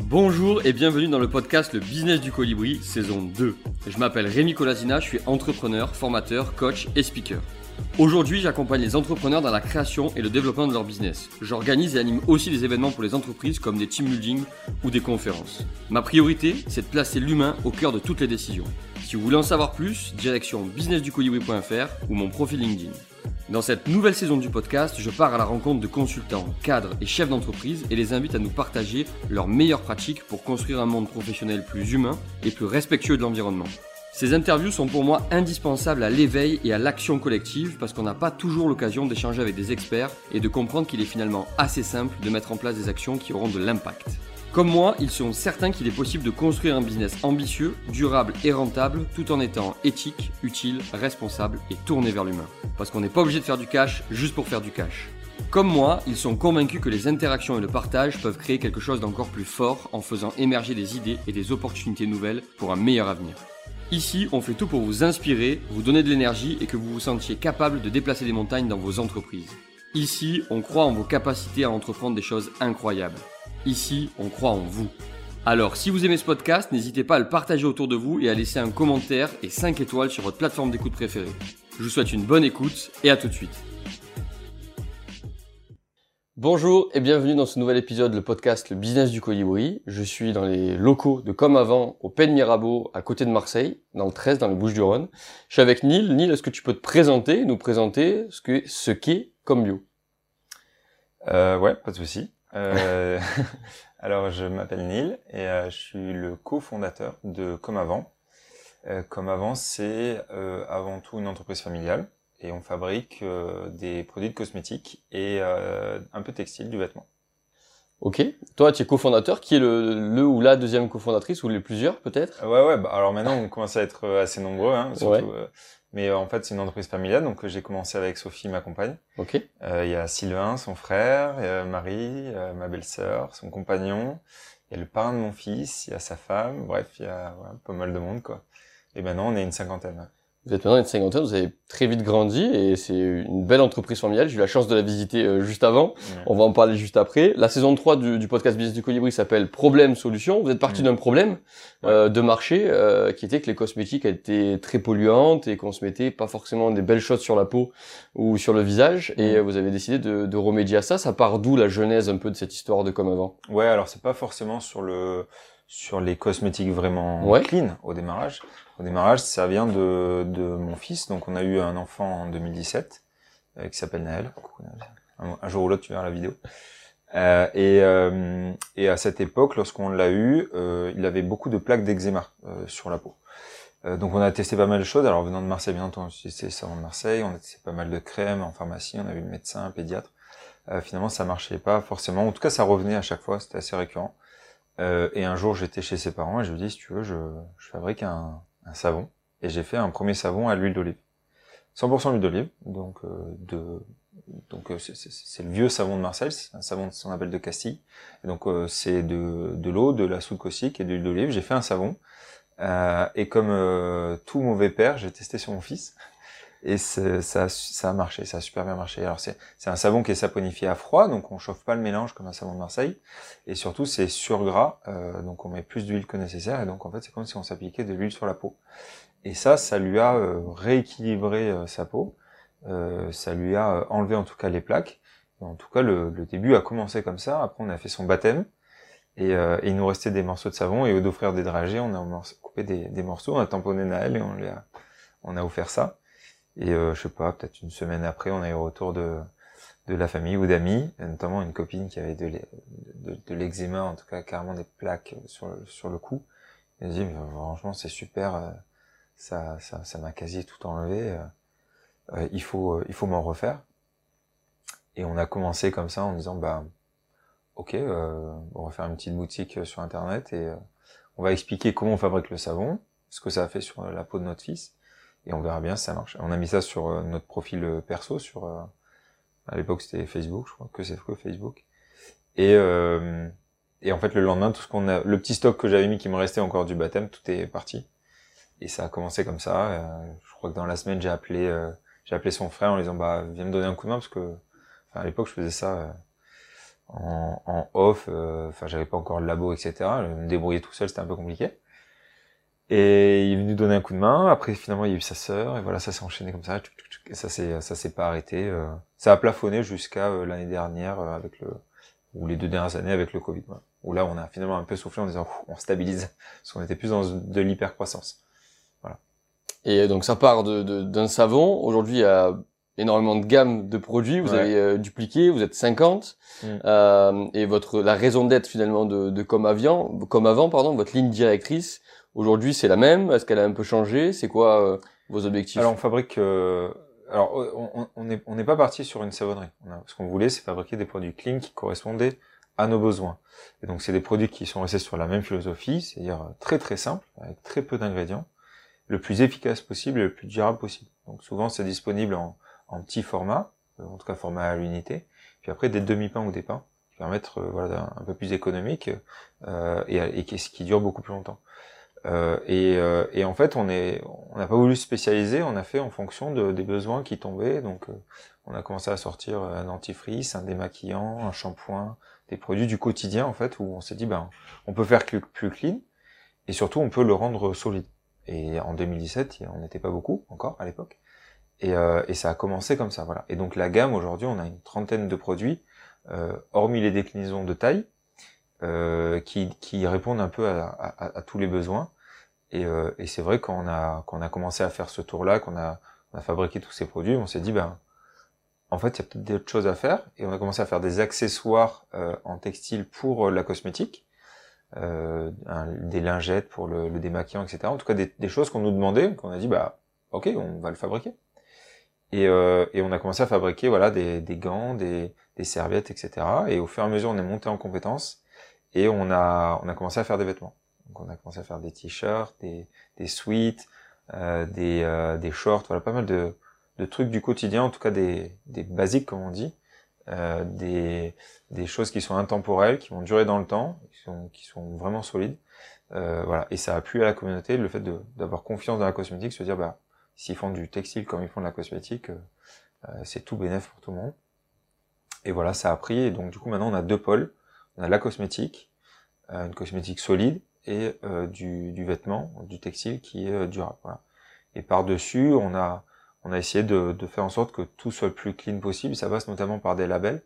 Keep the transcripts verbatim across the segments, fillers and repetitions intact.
Bonjour et bienvenue dans le podcast Le Business du Colibri, saison deux. Je m'appelle Rémi Colasina, je suis entrepreneur, formateur, coach et speaker. Aujourd'hui, j'accompagne les entrepreneurs dans la création et le développement de leur business. J'organise et anime aussi des événements pour les entreprises comme des team building ou des conférences. Ma priorité, c'est de placer l'humain au cœur de toutes les décisions. Si vous voulez en savoir plus, direction business du colibri point f r ou mon profil LinkedIn. Dans cette nouvelle saison du podcast, je pars à la rencontre de consultants, cadres et chefs d'entreprise et les invite à nous partager leurs meilleures pratiques pour construire un monde professionnel plus humain et plus respectueux de l'environnement. Ces interviews sont pour moi indispensables à l'éveil et à l'action collective parce qu'on n'a pas toujours l'occasion d'échanger avec des experts et de comprendre qu'il est finalement assez simple de mettre en place des actions qui auront de l'impact. Comme moi, ils sont certains qu'il est possible de construire un business ambitieux, durable et rentable tout en étant éthique, utile, responsable et tourné vers l'humain. Parce qu'on n'est pas obligé de faire du cash juste pour faire du cash. Comme moi, ils sont convaincus que les interactions et le partage peuvent créer quelque chose d'encore plus fort en faisant émerger des idées et des opportunités nouvelles pour un meilleur avenir. Ici, on fait tout pour vous inspirer, vous donner de l'énergie et que vous vous sentiez capable de déplacer des montagnes dans vos entreprises. Ici, on croit en vos capacités à entreprendre des choses incroyables. Ici, on croit en vous. Alors, si vous aimez ce podcast, n'hésitez pas à le partager autour de vous et à laisser un commentaire et cinq étoiles sur votre plateforme d'écoute préférée. Je vous souhaite une bonne écoute et à tout de suite. Bonjour et bienvenue dans ce nouvel épisode, le podcast Le Business du Colibri. Je suis dans les locaux de Comme Avant, au Pays de Mirabeau, à côté de Marseille, dans le treize, dans les Bouches-du-Rhône. Je suis avec Nil. Nil, est-ce que tu peux te présenter, nous présenter ce qu'est ce qu'est Comme Bio ? euh, Ouais, pas de souci. Euh, alors, je m'appelle Nil et euh, je suis le cofondateur de Comme Avant. Euh, Comme Avant, c'est euh, avant tout une entreprise familiale. Et on fabrique euh, des produits de cosmétiques et euh, un peu textile, du vêtement. Ok. Toi, tu es cofondateur. Qui est le, le ou la deuxième cofondatrice, ou les plusieurs peut-être? Ouais, ouais. Bah, alors maintenant, on commence à être assez nombreux, hein, surtout. Ouais. Euh, mais euh, en fait, c'est une entreprise familiale. Donc, euh, j'ai commencé avec Sophie, ma compagne. Ok. Il euh, y a Sylvain, son frère, euh, Marie, euh, ma belle-sœur, son compagnon. Il y a le parrain de mon fils, il y a sa femme. Bref, il y a ouais, pas mal de monde, quoi. Et maintenant, on est une cinquantaine. Vous êtes maintenant une cinquantaine, vous avez très vite grandi et c'est une belle entreprise familiale. J'ai eu la chance de la visiter juste avant, mmh. on va en parler juste après. La saison trois du, du podcast Business du Colibri s'appelle Problème Solution. Vous êtes parti mmh. d'un problème ouais. euh, de marché euh, qui était que les cosmétiques étaient très polluantes et qu'on se mettait pas forcément des belles choses sur la peau ou sur le visage. Mmh. Et vous avez décidé de, de remédier à ça. Ça part d'où la genèse un peu de cette histoire de Comme Avant? Ouais, alors c'est pas forcément sur le... sur les cosmétiques vraiment ouais. clean au démarrage. Au démarrage, ça vient de, de mon fils. Donc, on a eu un enfant en deux mille dix-sept euh, qui s'appelle Naël. Un, un jour ou l'autre, tu verras la vidéo. Euh, et, euh, et à cette époque, lorsqu'on l'a eu, euh, il avait beaucoup de plaques d'eczéma euh, sur la peau. Euh, donc, on a testé pas mal de choses. Alors, venant de Marseille, bien entendu, c'est le savon de Marseille. On a testé pas mal de crèmes en pharmacie. On a vu le médecin, un pédiatre. Euh, finalement, ça marchait pas forcément. En tout cas, ça revenait à chaque fois. C'était assez récurrent. Euh, et un jour, j'étais chez ses parents et je lui dis, si tu veux, je, je fabrique un, un savon. Et j'ai fait un premier savon à l'huile d'olive, cent pour cent huile d'olive. Donc, euh, de, donc euh, c'est, c'est, c'est le vieux savon de Marseille, c'est un savon de son appel de Castille. Et donc, euh, c'est de, de l'eau, de la soude caustique et de l'huile d'olive. J'ai fait un savon. Euh, et comme euh, tout mauvais père, j'ai testé sur mon fils. Et ça, ça a marché, ça a super bien marché. Alors c'est, c'est un savon qui est saponifié à froid, donc on chauffe pas le mélange comme un savon de Marseille. Et surtout c'est surgras, euh, donc on met plus d'huile que nécessaire. Et donc en fait c'est comme si on s'appliquait de l'huile sur la peau. Et ça, ça lui a euh, rééquilibré euh, sa peau. Euh, ça lui a euh, enlevé en tout cas les plaques. Et en tout cas le, le début a commencé comme ça. Après on a fait son baptême. Et, euh, et il nous restait des morceaux de savon. Et au lieu d'offrir des dragées, on a coupé des, des morceaux, on a tamponné Naël et on lui a, on a offert ça. Et euh, je sais pas, peut-être une semaine après, on a eu le retour de, de la famille ou d'amis, notamment une copine qui avait de, l'e- de, de l'eczéma, en tout cas carrément des plaques sur le, sur le cou. Elle me dit, mais franchement, c'est super, euh, ça, ça, ça m'a quasi tout enlevé. Euh, euh, il faut, euh, il faut m'en refaire. Et on a commencé comme ça en disant, bah, ok, euh, on va faire une petite boutique sur Internet et euh, on va expliquer comment on fabrique le savon, ce que ça a fait sur la peau de notre fils. Et on verra bien si ça marche. On a mis ça sur euh, notre profil euh, perso, sur euh, à l'époque c'était Facebook, je crois que c'est que Facebook. Et euh, et en fait le lendemain, tout ce qu'on a, le petit stock que j'avais mis qui me restait encore du baptême, tout est parti. Et ça a commencé comme ça. Euh, je crois que dans la semaine j'ai appelé, euh, j'ai appelé son frère en lui disant bah viens me donner un coup de main parce que enfin, à l'époque je faisais ça euh, en, en off, enfin euh, j'avais pas encore le labo, et cetera. Je me débrouillais tout seul, c'était un peu compliqué. Et il est venu donner un coup de main. Après, finalement, il y a eu sa sœur. Et voilà, ça s'est enchaîné comme ça. Et ça s'est, ça s'est pas arrêté. Euh, ça a plafonné jusqu'à euh, l'année dernière euh, avec le, ou les deux dernières années avec le Covid. Voilà. Où là, on a finalement un peu soufflé en disant, on stabilise. Parce qu'on était plus dans de l'hypercroissance. Voilà. Et donc, ça part de, de, d'un savon. Aujourd'hui, il y a énormément de gamme de produits. Vous ouais. avez euh, dupliqué. Vous êtes cinquante. Mmh. Euh, et votre, la raison d'être finalement de, de Comme Avant, Comme Avant, pardon, votre ligne directrice, aujourd'hui, c'est la même. Est-ce qu'elle a un peu changé? C'est quoi euh, vos objectifs? Alors, on fabrique. Euh, alors, on n'est on on pas parti sur une savonnerie. On a, ce qu'on voulait, c'est fabriquer des produits clean qui correspondaient à nos besoins. Et donc, c'est des produits qui sont restés sur la même philosophie, c'est-à-dire très très simple, avec très peu d'ingrédients, le plus efficace possible et le plus durable possible. Donc, souvent, c'est disponible en, en petit format, en tout cas format à l'unité. Puis après, des demi-pains ou des pains qui permettent, euh, voilà, un peu plus économique euh, et, et qui, qui dure beaucoup plus longtemps. Euh, et, euh, et en fait, on est, on n'a pas voulu spécialiser, on a fait en fonction de, des besoins qui tombaient. Donc, euh, on a commencé à sortir un dentifrice, un démaquillant, un shampoing, des produits du quotidien en fait, où on s'est dit, ben, on peut faire plus clean et surtout on peut le rendre solide. Et en deux mille dix-sept, on n'était pas beaucoup encore à l'époque, et, euh, et ça a commencé comme ça, voilà. Et donc la gamme aujourd'hui, on a une trentaine de produits, euh, hormis les déclinaisons de taille. Euh, qui, qui répondent un peu à, à, à tous les besoins. Et, euh, et c'est vrai, quand on a, quand on a commencé à faire ce tour-là, qu'on a, on a fabriqué tous ces produits, on s'est dit, ben, en fait, il y a peut-être d'autres choses à faire. Et on a commencé à faire des accessoires euh, en textile pour la cosmétique, euh, un, des lingettes pour le, le démaquillant, et cetera. En tout cas, des, des choses qu'on nous demandait, qu'on a dit, bah, ok, on va le fabriquer. Et, euh, et on a commencé à fabriquer, voilà, des, des gants, des, des serviettes, et cetera. Et au fur et à mesure, on est monté en compétences. Et on a, on a commencé à faire des vêtements. Donc on a commencé à faire des t-shirts, des, des sweats, euh, des, euh, des shorts, voilà, pas mal de, de trucs du quotidien, en tout cas des, des basiques comme on dit, euh, des, des choses qui sont intemporelles, qui vont durer dans le temps, qui sont, qui sont vraiment solides. Euh, voilà. Et ça appuie à la communauté le fait de, d'avoir confiance dans la cosmétique, se dire, bah, s'ils font du textile comme ils font de la cosmétique, euh, c'est tout bénéf pour tout le monde. Et voilà, ça a pris. Et donc du coup maintenant on a deux pôles. On a la cosmétique, une cosmétique solide, et euh, du, du vêtement, du textile qui est durable. Voilà. Et par-dessus, on a, on a essayé de, de faire en sorte que tout soit le plus clean possible. Ça passe notamment par des labels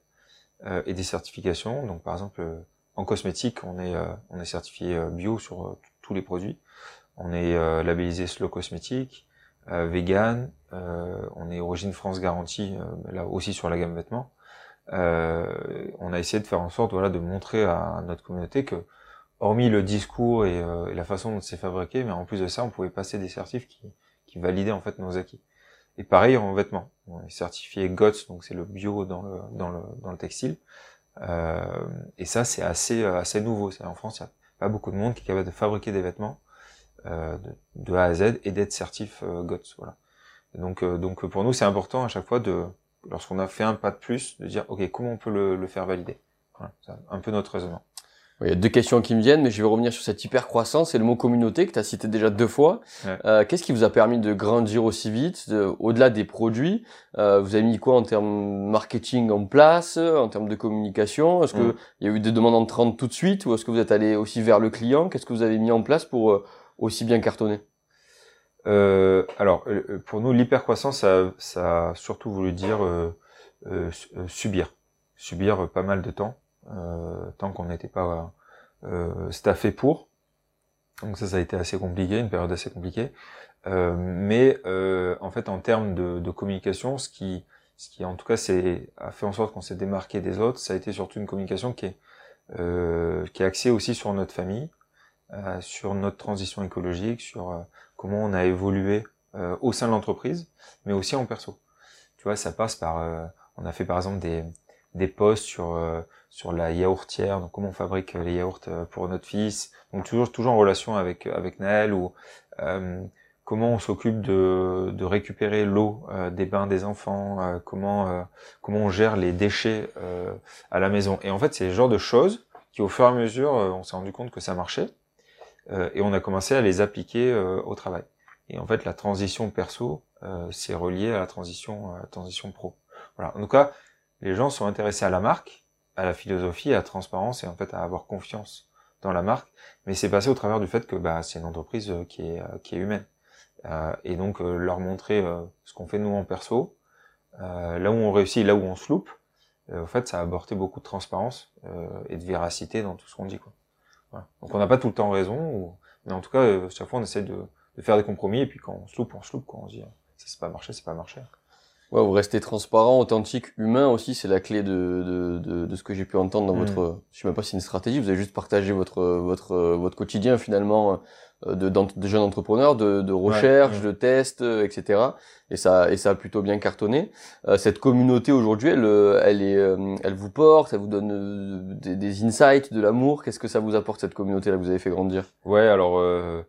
euh, et des certifications. Donc par exemple, euh, en cosmétique, on est, euh, on est certifié bio sur euh, tous les produits. On est euh, labellisé Slow Cosmétique, euh, vegan, euh, on est Origine France Garantie, euh, là aussi sur la gamme vêtements. Euh, on a essayé de faire en sorte, voilà, de montrer à notre communauté que, hormis le discours et, euh, et la façon dont c'est fabriqué, mais en plus de ça, on pouvait passer des certifs qui, qui validaient en fait nos acquis. Et pareil en vêtements, on est certifié GOTS, donc c'est le bio dans le dans le dans le textile. Euh, et ça, c'est assez assez nouveau. C'est en France, il n'y a pas beaucoup de monde qui est capable de fabriquer des vêtements euh, de, de A à Z et d'être certif euh, GOTS. Voilà. Et donc euh, donc pour nous, c'est important à chaque fois de, lorsqu'on a fait un pas de plus, de dire, ok, comment on peut le, le faire valider? Voilà, c'est un peu notre raisonnement. Oui, il y a deux questions qui me viennent, mais je vais revenir sur cette hyper-croissance et le mot communauté que tu as cité déjà deux fois. Ouais. Euh, qu'est-ce qui vous a permis de grandir aussi vite, de, au-delà des produits? euh, Vous avez mis quoi en termes marketing en place, en termes de communication? Est-ce qu'il mmh. y a eu des demandes entrantes tout de suite, ou est-ce que vous êtes allé aussi vers le client? Qu'est-ce que vous avez mis en place pour euh, aussi bien cartonner? Euh, alors, euh, pour nous, l'hypercroissance, ça, ça a surtout voulu dire euh, euh, subir, subir pas mal de temps, euh, tant qu'on n'était pas euh, staffé pour. Donc ça, ça a été assez compliqué, une période assez compliquée. Euh, mais euh, en fait, en termes de, de communication, ce qui, ce qui, en tout cas, c'est, a fait en sorte qu'on s'est démarqué des autres, ça a été surtout une communication qui est, euh, qui est axée aussi sur notre famille, euh, sur notre transition écologique, sur euh, comment on a évolué euh, au sein de l'entreprise, mais aussi en perso. Tu vois, ça passe par... Euh, on a fait par exemple des, des posts sur euh, sur la yaourtière, donc comment on fabrique les yaourts pour notre fils, donc toujours toujours en relation avec avec Naël, ou euh, comment on s'occupe de, de récupérer l'eau euh, des bains des enfants, euh, comment euh, comment on gère les déchets euh, à la maison. Et en fait, c'est le genre de choses qui, au fur et à mesure, euh, on s'est rendu compte que ça marchait. Euh, et on a commencé à les appliquer euh, au travail. Et en fait, la transition perso, euh, c'est relié à la transition, euh, transition pro. Voilà. En tout cas, les gens sont intéressés à la marque, à la philosophie, à la transparence et en fait à avoir confiance dans la marque, mais c'est passé au travers du fait que bah, c'est une entreprise qui est, qui est humaine. Euh, et donc euh, leur montrer euh, ce qu'on fait nous en perso, euh, là où on réussit, là où on se loupe, euh, en fait ça a apporté beaucoup de transparence euh, et de véracité dans tout ce qu'on dit, quoi. Voilà. Donc on n'a pas tout le temps raison, ou... mais en tout cas euh, chaque fois on essaie de, de faire des compromis, et puis quand on se loupe, on se loupe, quand on se dit euh, ça c'est pas marché, c'est pas marché. Ouais, vous restez transparent, authentique, humain aussi, c'est la clé de, de, de, de ce que j'ai pu entendre dans mmh. votre, je sais même pas si c'est une stratégie, vous avez juste partagé votre, votre, votre quotidien finalement, de, de jeunes entrepreneurs, de, de recherche, ouais, ouais. de tests, et cetera. Et ça, et ça a plutôt bien cartonné. Euh, cette communauté aujourd'hui, elle, elle est, elle vous porte, elle vous donne des, des insights, de l'amour. Qu'est-ce que ça vous apporte, cette communauté-là, que vous avez fait grandir? Ouais, alors, euh,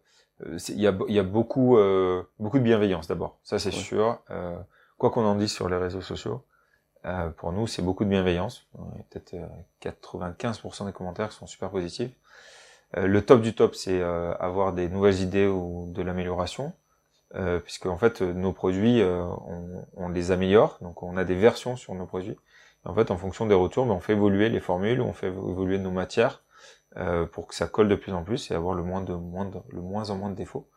il y a, il y a beaucoup, euh, beaucoup de bienveillance d'abord. Ça, c'est ouais. sûr. Euh, quoi qu'on en dise sur les réseaux sociaux, euh, pour nous, c'est beaucoup de bienveillance. Peut-être quatre-vingt-quinze pour cent des commentaires sont super positifs. Euh, le top du top, c'est euh, avoir des nouvelles idées ou de l'amélioration, euh, puisque en fait, nos produits, euh, on, on les améliore, donc on a des versions sur nos produits. Et en fait, en fonction des retours, ben, on fait évoluer les formules, on fait évoluer nos matières euh, pour que ça colle de plus en plus et avoir le moins de moins de, le moins en moins de défauts.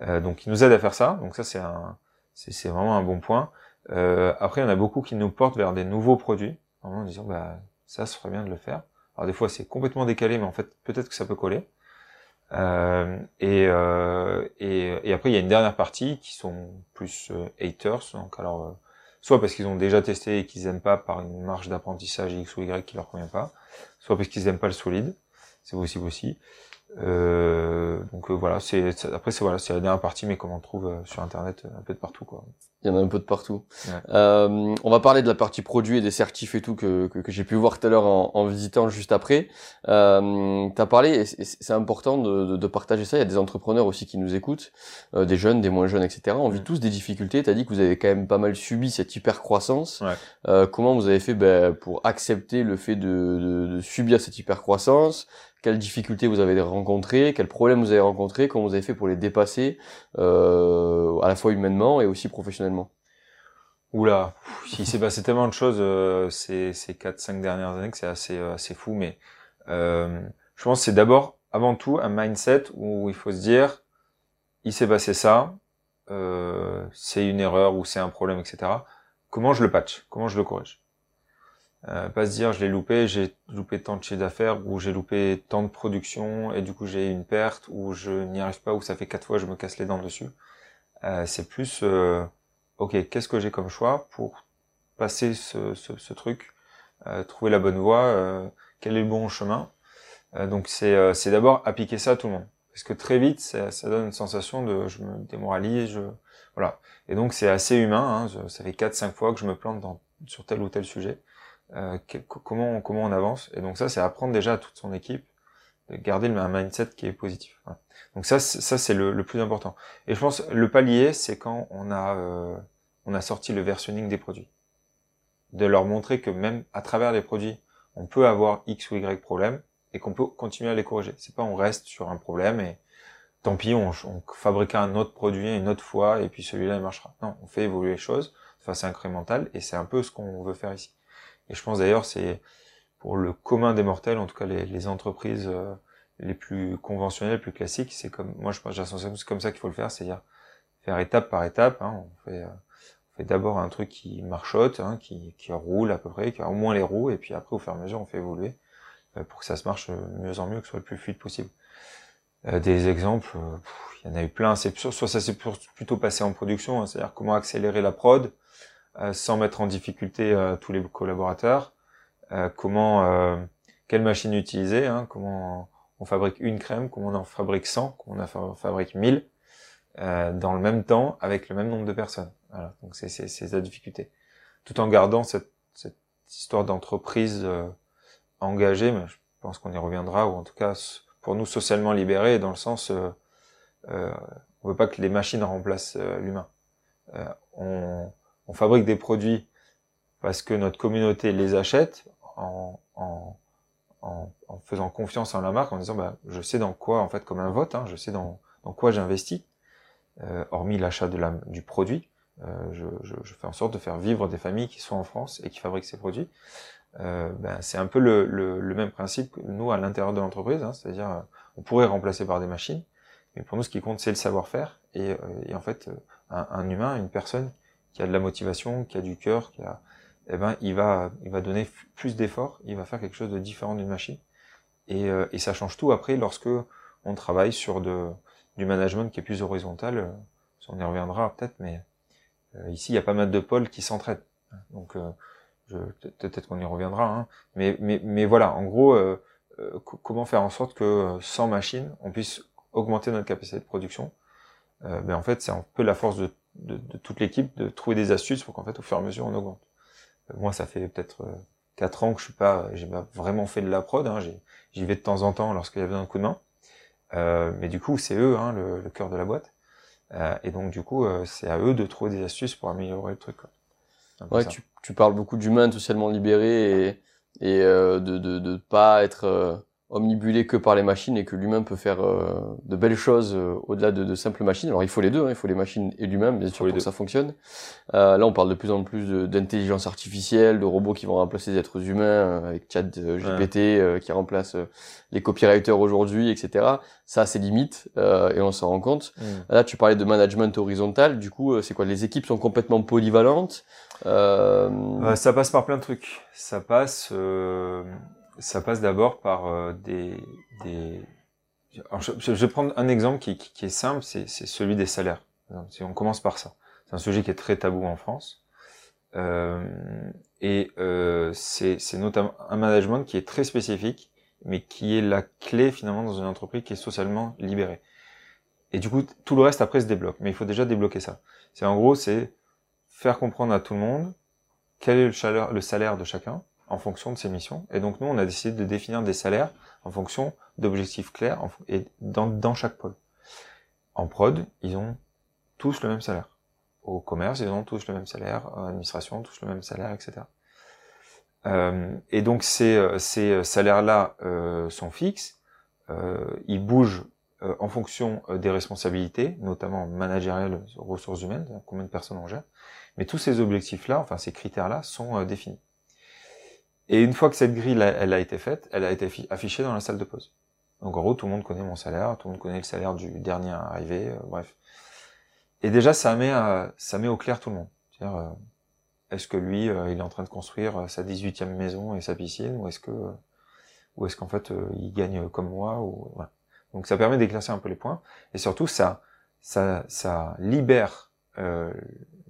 Euh, donc, ils nous aident à faire ça. Donc ça, c'est un, c'est, c'est vraiment un bon point. Euh, après, il y en a beaucoup qui nous portent vers des nouveaux produits, en disant bah ça, ce serait bien de le faire. Alors des fois c'est complètement décalé, mais en fait peut-être que ça peut coller. Euh, et, euh, et, et après il y a une dernière partie qui sont plus euh, haters, donc alors euh, soit parce qu'ils ont déjà testé et qu'ils n'aiment pas par une marge d'apprentissage X ou Y qui leur convient pas, soit parce qu'ils n'aiment pas le solide, c'est possible aussi. Euh, donc euh, voilà, c'est après c'est voilà, c'est la dernière partie, mais comme on trouve euh, sur internet euh, un peu de partout, quoi. Il y en a un peu de partout. Ouais. Euh, on va parler de la partie produit et des certifs et tout que que, que j'ai pu voir tout à l'heure en, en visitant juste après. Euh, t'as parlé, et c'est important de, de, de partager ça. Il y a des entrepreneurs aussi qui nous écoutent, euh, des jeunes, des moins jeunes, et cetera. On vit tous des difficultés. T'as dit que vous avez quand même pas mal subi cette hyper croissance. Ouais. Euh, comment vous avez fait ben, pour accepter le fait de, de, de subir cette hyper croissance? Quelles difficultés vous avez rencontrées, quels problèmes vous avez rencontrés, comment vous avez fait pour les dépasser, euh, à la fois humainement et aussi professionnellement? Oula, il s'est passé tellement de choses euh, ces, ces quatre cinq dernières années que c'est assez, assez fou, mais euh, je pense que c'est d'abord, avant tout, un mindset où il faut se dire, il s'est passé ça, euh, c'est une erreur ou c'est un problème, et cetera. Comment je le patch? Comment je le corrige? Euh, pas se dire je l'ai loupé, j'ai loupé tant de chiffre d'affaires, ou j'ai loupé tant de production et du coup j'ai une perte, ou je n'y arrive pas, ou ça fait quatre fois je me casse les dents dessus. Euh, c'est plus euh, ok, qu'est-ce que j'ai comme choix pour passer ce, ce, ce truc, euh, trouver la bonne voie, euh, quel est le bon chemin. Euh, donc c'est euh, c'est d'abord appliquer ça à tout le monde, parce que très vite ça, ça donne une sensation de je me démoralise, je voilà. Et donc c'est assez humain, hein, je, ça fait quatre cinq fois que je me plante dans, sur tel ou tel sujet. Euh, que, comment, comment on avance, et donc ça c'est apprendre déjà à toute son équipe de garder un mindset qui est positif, voilà. Donc ça c'est, ça c'est le, le plus important, et je pense le palier c'est quand on a euh, on a sorti le versioning des produits, de leur montrer que même à travers les produits on peut avoir X ou Y problèmes et qu'on peut continuer à les corriger. C'est pas on reste sur un problème et tant pis, on, on fabriquera un autre produit une autre fois et puis celui-là il marchera. Non, on fait évoluer les choses de façon incrémentale, et c'est un peu ce qu'on veut faire ici. Et je pense d'ailleurs c'est pour le commun des mortels, en tout cas les, les entreprises euh, les plus conventionnelles, les plus classiques, c'est comme moi je pense, j'ai l'impression que c'est comme ça qu'il faut le faire, c'est-à-dire faire étape par étape, hein, on fait, euh, on fait d'abord un truc qui marchote, hein, qui, qui roule à peu près, qui a au moins les roues, et puis après au fur et à mesure on fait évoluer euh, pour que ça se marche mieux en mieux, que ce soit le plus fluide possible. Euh, des exemples, euh, pff, il y en a eu plein, c'est sûr, soit ça s'est plutôt passé en production, hein, c'est-à-dire comment accélérer la prod, Euh, sans mettre en difficulté euh, tous les collaborateurs, euh, comment, euh, quelle machine utiliser, hein, comment on fabrique une crème, comment on en fabrique cent, comment on en fabrique mille, euh, dans le même temps, avec le même nombre de personnes. Voilà, donc c'est, c'est, c'est la difficulté. Tout en gardant cette, cette histoire d'entreprise euh, engagée, mais je pense qu'on y reviendra, ou en tout cas, pour nous, socialement libérée, dans le sens, euh, euh, on veut pas que les machines remplacent euh, l'humain. Euh, on... On fabrique des produits parce que notre communauté les achète, en, en, en, en faisant confiance en la marque, en disant bah, je sais dans quoi, en fait, comme un vote, hein, je sais dans, dans quoi j'investis, euh, hormis l'achat de la, du produit. Euh, je, je, je fais en sorte de faire vivre des familles qui sont en France et qui fabriquent ces produits. euh, ben, c'est un peu le, le, le même principe que nous à l'intérieur de l'entreprise, hein, c'est-à-dire on pourrait remplacer par des machines, mais pour nous ce qui compte c'est le savoir-faire et, euh, et en fait un, un humain, une personne qui a de la motivation, qui a du cœur, qui a, eh ben il va, il va donner plus d'efforts, il va faire quelque chose de différent d'une machine et, euh, et ça change tout après lorsque on travaille sur de, du management qui est plus horizontal, euh, on y reviendra peut-être, mais euh, ici il y a pas mal de pôles qui s'entraident, donc euh, peut-être qu'on y reviendra, hein. mais, mais, mais voilà, en gros, euh, euh, comment faire en sorte que euh, sans machine, on puisse augmenter notre capacité de production. Euh, ben, en fait, c'est un peu la force de, de, de toute l'équipe de trouver des astuces pour qu'en fait, au fur et à mesure, on augmente. Euh, moi, ça fait peut-être euh, quatre ans que je suis pas, j'ai pas vraiment fait de la prod, hein. J'y vais de temps en temps lorsqu'il y a besoin d'un coup de main, euh, mais du coup, c'est eux, hein, le, le cœur de la boîte, euh, et donc du coup, euh, c'est à eux de trouver des astuces pour améliorer le truc, quoi. Ouais, tu, tu parles beaucoup d'humains socialement libérés et, et euh, de ne de, de pas être euh, omnibulé que par les machines et que l'humain peut faire euh, de belles choses euh, au-delà de, de simples machines. Alors il faut les deux, hein, il faut les machines et l'humain, bien sûr, pour que ça fonctionne. Euh, là, on parle de plus en plus d'intelligence artificielle, de robots qui vont remplacer les êtres humains, euh, avec Chat G P T euh, qui remplace euh, les copywriters aujourd'hui, et cetera. Ça, c'est limite euh, et on s'en rend compte. Mmh. Là, tu parlais de management horizontal. Du coup, euh, c'est quoi? Les équipes sont complètement polyvalentes. Euh... Ça passe par plein de trucs. Ça passe, euh, ça passe d'abord par euh, des, des... Alors, je, je vais prendre un exemple qui, qui, qui est simple, c'est celui des salaires. Si on commence par ça, c'est un sujet qui est très tabou en France, euh, et euh, c'est notamment un management qui est très spécifique, mais qui est la clé finalement dans une entreprise qui est socialement libérée. Et du coup, tout le reste après se débloque. Mais il faut déjà débloquer ça. C'est en gros, c'est faire comprendre à tout le monde quel est le, chaleur, le salaire de chacun en fonction de ses missions. Et donc nous, on a décidé de définir des salaires en fonction d'objectifs clairs en, et dans, dans chaque pôle. En prod, ils ont tous le même salaire. Au commerce, ils ont tous le même salaire. En administration, tous le même salaire, et cetera. Euh, et donc ces, ces salaires-là euh, sont fixes. Euh, ils bougent euh, en fonction des responsabilités, notamment managériales, ressources humaines, combien de personnes on gère. Mais tous ces objectifs-là, enfin ces critères-là, sont euh, définis. Et une fois que cette grille, elle, elle a été faite, elle a été affichée dans la salle de pause. Donc en gros, tout le monde connaît mon salaire, tout le monde connaît le salaire du dernier arrivé, euh, bref. Et déjà, ça met, à, ça met au clair tout le monde. C'est-à-dire, euh, est-ce que lui, euh, il est en train de construire euh, sa dix-huitième maison et sa piscine, ou est-ce que, euh, ou est-ce qu'en fait, euh, il gagne comme moi, ou voilà. Donc ça permet d'éclaircir un peu les points, et surtout ça, ça, ça libère euh,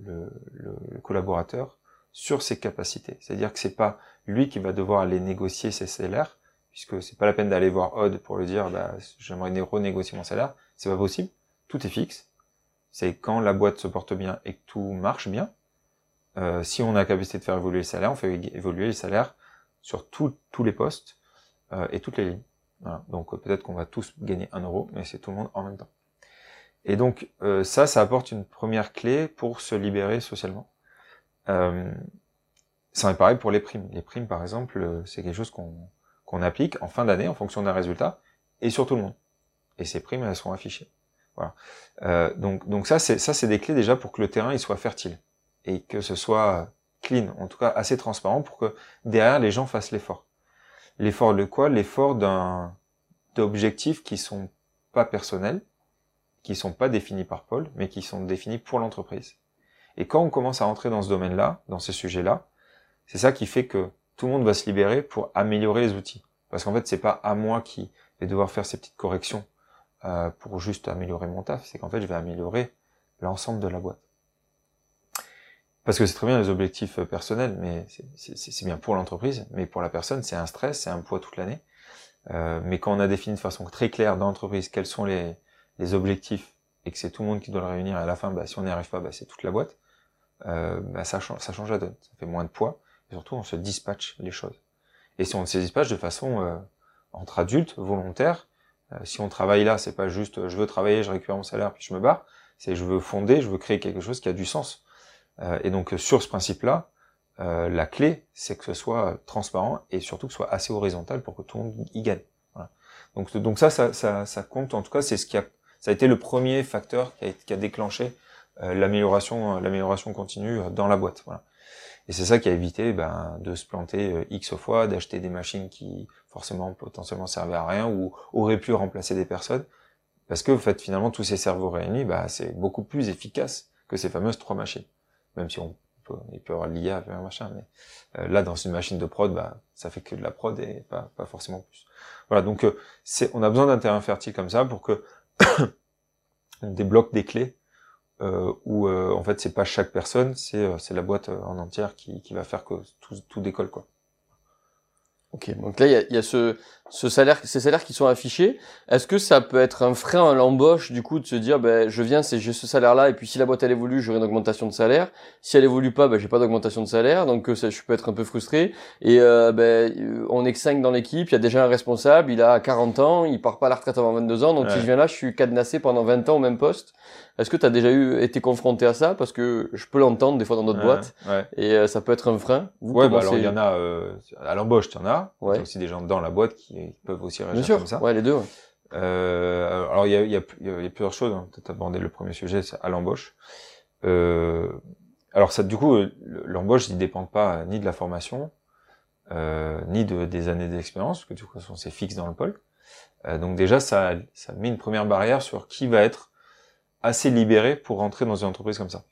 Le, le, le collaborateur sur ses capacités. C'est-à-dire que c'est pas lui qui va devoir aller négocier ses salaires, puisque c'est pas la peine d'aller voir Odd pour lui dire bah, j'aimerais renégocier mon salaire, c'est pas possible, tout est fixe. C'est quand la boîte se porte bien et que tout marche bien, euh, si on a la capacité de faire évoluer le salaire, on fait évoluer le salaire sur tout, tous les postes euh, et toutes les lignes. Voilà. Donc euh, peut-être qu'on va tous gagner un euro, mais c'est tout le monde en même temps. Et donc euh, ça, ça apporte une première clé pour se libérer socialement. Euh, ça est pareil pour les primes. Les primes, par exemple, c'est quelque chose qu'on qu'on applique en fin d'année en fonction d'un résultat et sur tout le monde. Et ces primes, elles seront affichées. Voilà. Euh, donc donc ça, c'est ça, c'est des clés déjà pour que le terrain il soit fertile et que ce soit clean, en tout cas assez transparent pour que derrière les gens fassent l'effort. L'effort de quoi? L'effort d'un d'objectifs qui sont pas personnels, qui sont pas définis par pôle, mais qui sont définis pour l'entreprise. Et quand on commence à rentrer dans ce domaine-là, dans ces sujets-là, c'est ça qui fait que tout le monde va se libérer pour améliorer les outils. Parce qu'en fait, c'est pas à moi qui vais devoir faire ces petites corrections euh, pour juste améliorer mon taf, c'est qu'en fait, je vais améliorer l'ensemble de la boîte. Parce que c'est très bien les objectifs personnels, mais c'est bien pour l'entreprise, mais pour la personne, c'est un stress, c'est un poids toute l'année. Euh, mais quand on a défini de façon très claire dans l'entreprise quels sont les les objectifs, et que c'est tout le monde qui doit le réunir, et à la fin, bah, si on n'y arrive pas, bah, c'est toute la boîte, euh, bah, ça, change, ça change la donne, ça fait moins de poids, et surtout on se dispatche les choses. Et si on se dispatche de façon euh, entre adultes, volontaire, euh, si on travaille là, c'est pas juste euh, je veux travailler, je récupère mon salaire, puis je me barre, c'est je veux fonder, je veux créer quelque chose qui a du sens. Euh, et donc sur ce principe-là, euh, la clé, c'est que ce soit transparent, et surtout que ce soit assez horizontal pour que tout le monde y gagne. Voilà. Donc, donc ça, ça, ça, ça compte, en tout cas, c'est ce qui a Ça a été le premier facteur qui a, qui a déclenché euh, l'amélioration, euh, l'amélioration continue euh, dans la boîte. Voilà. Et c'est ça qui a évité ben, de se planter X fois, d'acheter des machines qui forcément potentiellement servaient à rien ou auraient pu remplacer des personnes. Parce que en fait, finalement, tous ces cerveaux réunis, ben, c'est beaucoup plus efficace que ces fameuses trois machines. Même si on peut, il peut y avoir l'I A, machin, mais euh, là, dans une machine de prod, ben, ça fait que de la prod et pas, pas forcément plus. Voilà, donc euh, c'est, on a besoin d'un terrain fertile comme ça pour que on débloque des clés. Euh, où euh, en fait c'est pas chaque personne, c'est euh, c'est la boîte euh, en entière qui, qui va faire que tout, tout décolle quoi. Ok, donc là il y a, y a ce, ce salaire, ces salaires qui sont affichés. Est-ce que ça peut être un frein à l'embauche du coup de se dire ben je viens, c'est j'ai ce salaire là et puis si la boîte elle évolue j'aurai une augmentation de salaire, si elle évolue pas ben j'ai pas d'augmentation de salaire donc ça, je peux être un peu frustré et euh, ben on est que cinq dans l'équipe, il y a déjà un responsable, il a quarante ans, il part pas à la retraite avant vingt-deux ans donc ouais. Si je viens là je suis cadenassé pendant vingt ans au même poste. Est-ce que tu as déjà eu été confronté à ça? Parce que je peux l'entendre des fois dans notre ouais, boîte ouais. Et euh, ça peut être un frein. Vous, ouais, bah alors il y en a euh, à l'embauche, tu en as. Ouais. Il y a aussi des gens dans la boîte qui peuvent aussi réagir bien sûr. Comme ça. Ouais, les deux. Ouais. Euh, alors il y a, y, a, y, a, y a plusieurs choses. Hein. Tu as abordé le premier sujet, c'est à l'embauche. Euh, alors ça, du coup, l'embauche ne dépend pas ni de la formation, euh, ni de des années d'expérience, parce que du coup, c'est fixe dans le pôle. Euh, donc déjà, ça, ça met une première barrière sur qui va être assez libéré pour rentrer dans une entreprise comme ça.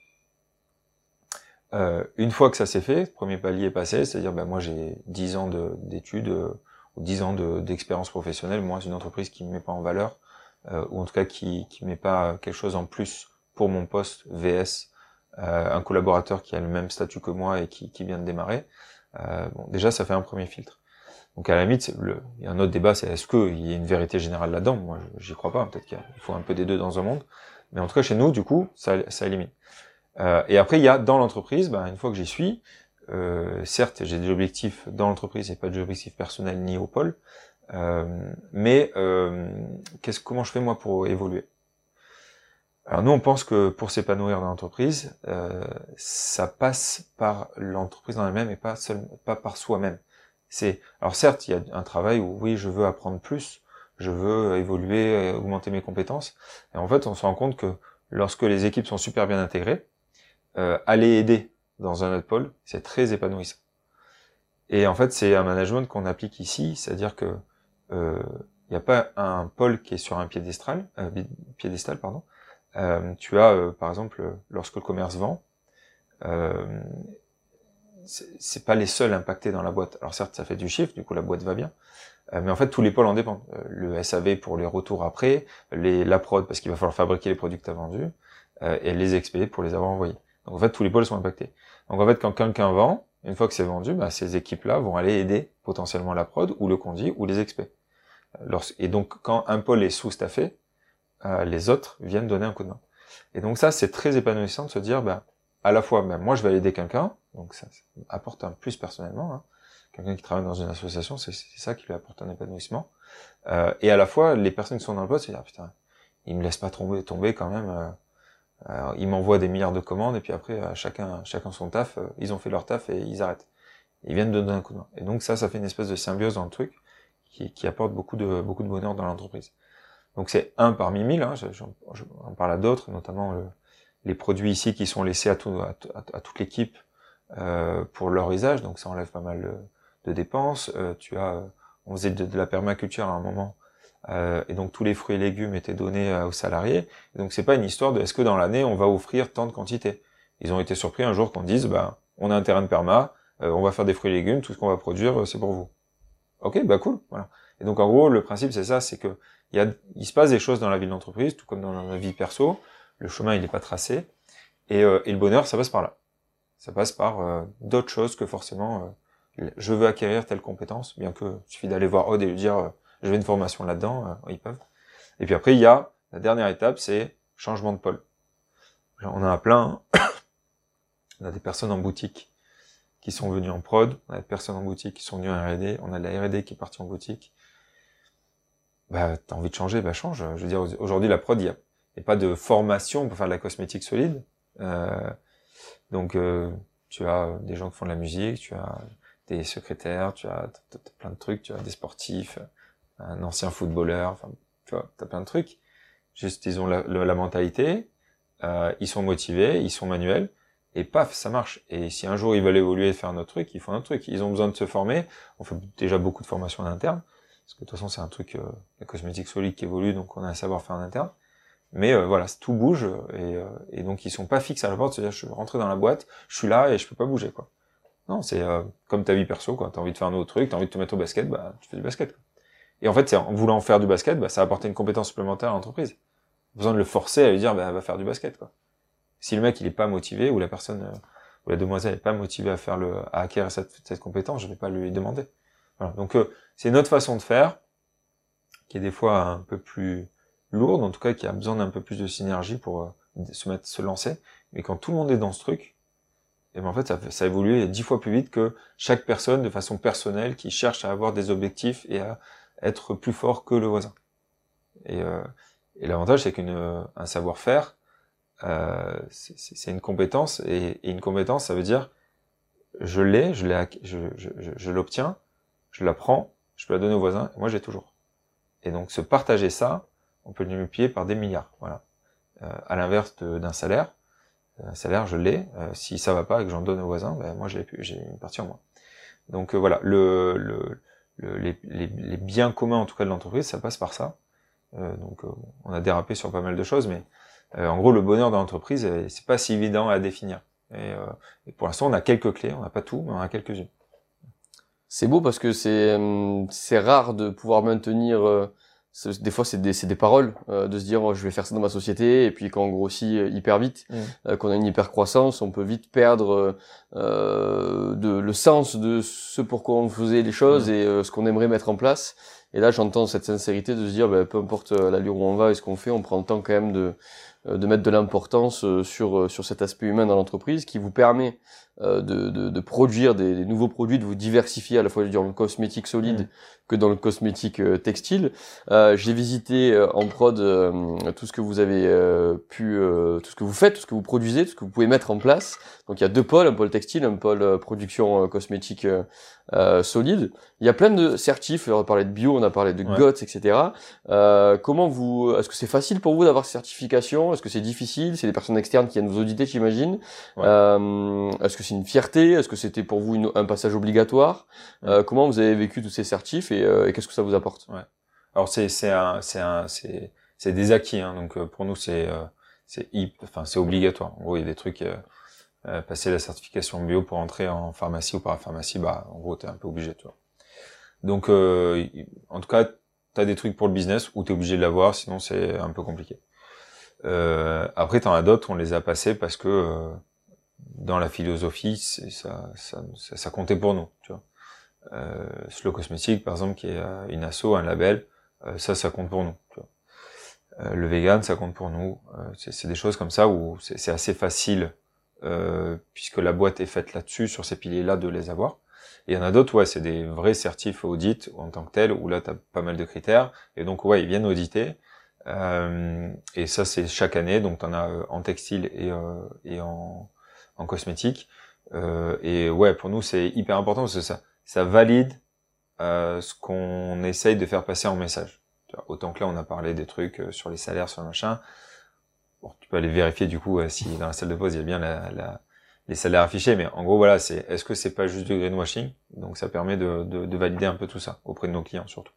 Euh, une fois que ça s'est fait, le premier palier est passé, c'est-à-dire ben moi j'ai dix ans d'études euh, ou dix ans d'expérience de, professionnelle, moi c'est une entreprise qui ne me met pas en valeur, euh, ou en tout cas qui ne met pas quelque chose en plus pour mon poste, V S, euh, un collaborateur qui a le même statut que moi et qui, qui vient de démarrer, euh, bon, déjà ça fait un premier filtre. Donc à la limite, le, il y a un autre débat, c'est est-ce qu'il y a une vérité générale là-dedans? Moi j'y crois pas, peut-être qu'il faut un peu des deux dans un monde. Mais en tout cas, chez nous, du coup, ça, ça élimine. Euh, et après, il y a dans l'entreprise, ben, une fois que j'y suis, euh, certes, j'ai des objectifs dans l'entreprise et pas des objectifs personnels ni au pôle, euh, mais euh, qu'est-ce, comment je fais moi pour évoluer? Alors nous, on pense que pour s'épanouir dans l'entreprise, euh, ça passe par l'entreprise en elle-même et pas, seul, pas par soi-même. C'est, alors certes, il y a un travail où oui, je veux apprendre plus, je veux évoluer, augmenter mes compétences. Et en fait, on se rend compte que lorsque les équipes sont super bien intégrées, euh, aller aider dans un autre pôle, c'est très épanouissant. Et en fait, c'est un management qu'on applique ici, c'est-à-dire que euh, y a pas un pôle qui est sur un piédestal. Euh, piédestal, pardon. Euh, tu as, euh, par exemple, lorsque le commerce vend, euh, c'est pas les seuls impactés dans la boîte. Alors certes, ça fait du chiffre, du coup la boîte va bien. Mais en fait, tous les pôles en dépendent. Le S A V pour les retours après, les, la prod parce qu'il va falloir fabriquer les produits que tu as vendus, euh, et les expédier pour les avoir envoyés. Donc en fait, tous les pôles sont impactés. Donc en fait, quand quelqu'un vend, une fois que c'est vendu, bah, ces équipes-là vont aller aider potentiellement la prod ou le conduit ou les expés. Et donc quand un pôle est sous-staffé, euh, les autres viennent donner un coup de main. Et donc ça, c'est très épanouissant de se dire, bah, à la fois, bah, moi je vais aider quelqu'un, donc ça, ça apporte un plus personnellement, hein. Quelqu'un qui travaille dans une association, c'est ça qui lui apporte un épanouissement. Euh, et à la fois, les personnes qui sont dans le poste, c'est dire, ah, putain, ils me laissent pas tomber, tomber quand même. Euh, euh, ils m'envoient des milliards de commandes et puis après, euh, chacun, chacun son taf. Euh, ils ont fait leur taf et ils arrêtent. Ils viennent donner un coup de main. Et donc ça, ça fait une espèce de symbiose dans le truc qui, qui apporte beaucoup de beaucoup de bonheur dans l'entreprise. Donc c'est un parmi mille. Hein, j'en parle à d'autres, notamment euh, les produits ici qui sont laissés à, tout, à, à, à toute l'équipe euh, pour leur usage. Donc ça enlève pas mal. Euh, de dépenses, euh, tu as, euh, on faisait de, de la permaculture à un moment, euh, et donc tous les fruits et légumes étaient donnés euh, aux salariés. Et donc c'est pas une histoire de est-ce que dans l'année on va offrir tant de quantité. Ils ont été surpris un jour qu'on dise, bah on a un terrain de perma, euh, on va faire des fruits et légumes, tout ce qu'on va produire euh, c'est pour vous. Ok, bah cool, voilà. Et donc en gros le principe c'est ça, c'est que il y a, il se passe des choses dans la vie de l'entreprise, tout comme dans la vie perso, le chemin il n'est pas tracé, et, euh, et le bonheur ça passe par là, ça passe par euh, d'autres choses que forcément. Euh, je veux acquérir telle compétence, bien que il suffit d'aller voir Aude et lui dire euh, « je veux une formation là-dedans euh, », ils peuvent. Et puis après, il y a la dernière étape, c'est changement de pôle. Genre, on en a plein, hein. On a des personnes en boutique qui sont venues en prod, on a des personnes en boutique qui sont venues en R et D, on a de la R et D qui est partie en boutique. Bah, t'as envie de changer, bah change. Je veux dire, aujourd'hui, la prod, il n'y a, a pas de formation pour faire de la cosmétique solide. Euh, donc, euh, tu as des gens qui font de la musique, tu as... des secrétaires, tu as, t'as, t'as plein de trucs, tu as des sportifs, un ancien footballeur, enfin, tu vois, t'as plein de trucs. Juste, ils ont la, la, la mentalité, euh, ils sont motivés, ils sont manuels, et paf, ça marche. Et si un jour ils veulent évoluer et faire notre truc, ils font notre truc. Ils ont besoin de se former. On fait déjà beaucoup de formations en interne, parce que de toute façon c'est un truc, euh, la cosmétique solide qui évolue, donc on a un savoir-faire en interne. Mais euh, voilà, tout bouge, et, euh, et donc ils sont pas fixes à la porte, c'est-à-dire je suis rentré dans la boîte, je suis là et je peux pas bouger, quoi. Non, c'est euh, comme ta vie perso, quoi. T'as envie de faire un autre truc, t'as envie de te mettre au basket, bah tu fais du basket, quoi. Et en fait, en voulant faire du basket, bah, ça a apporté une compétence supplémentaire à l'entreprise. Pas besoin de le forcer à lui dire, bah, va faire du basket, quoi. Si le mec, il est pas motivé, ou la personne, euh, ou la demoiselle est pas motivée à faire le, à acquérir cette, cette compétence, je vais pas lui demander. Voilà. Donc, euh, c'est notre façon de faire, qui est des fois un peu plus lourde, en tout cas, qui a besoin d'un peu plus de synergie pour euh, se mettre, se lancer. Mais quand tout le monde est dans ce truc, et ben, en fait, ça, ça évolue dix fois plus vite que chaque personne de façon personnelle qui cherche à avoir des objectifs et à être plus fort que le voisin. Et, euh, et l'avantage, c'est qu'un savoir-faire, euh, c'est une compétence, et, et une compétence, ça veut dire, je l'ai, je l'ai, je, je, je, je l'obtiens, je la prends, je peux la donner au voisin, et moi j'ai toujours. Et donc se partager ça, on peut le multiplier par des milliards, voilà. Euh, à l'inverse d'un salaire, un salaire, je l'ai, euh, si ça va pas et que j'en donne au voisin, ben moi j'ai une partie en moi. Donc euh, voilà, le... le Le, les, les, les biens communs en tout cas de l'entreprise, ça passe par ça. Euh, donc euh, on a dérapé sur pas mal de choses, mais euh, en gros le bonheur de l'entreprise, euh, c'est pas si évident à définir. Et, euh, et pour l'instant on a quelques clés, on n'a pas tout, mais on a quelques-unes. C'est beau parce que c'est euh, c'est rare de pouvoir maintenir. Euh, des fois c'est des, des paroles, euh, de se dire oh, je vais faire ça dans ma société, et puis quand on grossit hyper vite, mmh. euh, qu'on a une hyper croissance, on peut vite perdre. Euh, Euh, de, le sens de ce pourquoi on faisait les choses et euh, ce qu'on aimerait mettre en place. Et là, j'entends cette sincérité de se dire, ben, peu importe l'allure où on va et ce qu'on fait, on prend le temps quand même de, de mettre de l'importance sur, sur cet aspect humain dans l'entreprise qui vous permet euh, de, de, de produire des, des nouveaux produits, de vous diversifier à la fois dans le cosmétique solide mmh. que dans le cosmétique textile. Euh, J'ai visité en prod euh, tout ce que vous avez euh, pu, euh, tout ce que vous faites, tout ce que vous produisez, tout ce que vous pouvez mettre en place. Donc il y a deux pôles, un pôle textile, un pôle production euh, cosmétique euh, euh, solide. Il y a plein de certifs, on a parlé de bio, on a parlé de ouais. GOTS, et cetera. Euh, comment vous, est-ce que c'est facile pour vous d'avoir ces certifications? Est-ce que c'est difficile? C'est des personnes externes qui viennent vous auditer, j'imagine. Ouais. Euh, est-ce que c'est une fierté? Est-ce que c'était pour vous une, un passage obligatoire? Ouais. euh, Comment vous avez vécu tous ces certifs et, euh, et qu'est-ce que ça vous apporte? Ouais. Alors c'est c'est des acquis, hein. Donc euh, pour nous c'est euh, c'est enfin c'est obligatoire. En gros il y a des trucs. Euh... Euh, passer la certification bio pour entrer en pharmacie ou parapharmacie, bah en gros t'es un peu obligé, tu vois. Donc euh, en tout cas t'as des trucs pour le business où t'es obligé de l'avoir, sinon c'est un peu compliqué. Euh, après t'en as d'autres, on les a passés parce que euh, dans la philosophie ça ça, ça ça ça comptait pour nous, tu vois. Euh, Slow Cosmétique par exemple qui est une asso, un label, euh, ça ça compte pour nous, tu vois. Euh, le vegan ça compte pour nous, euh, c'est des choses comme ça où c'est assez facile. Euh, puisque la boîte est faite là-dessus, sur ces piliers-là, de les avoir. Et il y en a d'autres, ouais, c'est des vrais certifs audits en tant que tels, où là, tu as pas mal de critères, et donc, ouais, ils viennent auditer. Euh, et ça, c'est chaque année, donc tu en as euh, en textile et, euh, et en, en cosmétique. Euh, et ouais, pour nous, c'est hyper important, parce que ça, ça valide euh, ce qu'on essaye de faire passer en message. Autant que là, on a parlé des trucs sur les salaires, sur le machin. Bon, tu peux aller vérifier du coup si dans la salle de pause il y a bien la, la, les salaires affichés, mais en gros voilà, c'est est-ce que c'est pas juste du greenwashing? Donc ça permet de, de, de valider un peu tout ça auprès de nos clients surtout,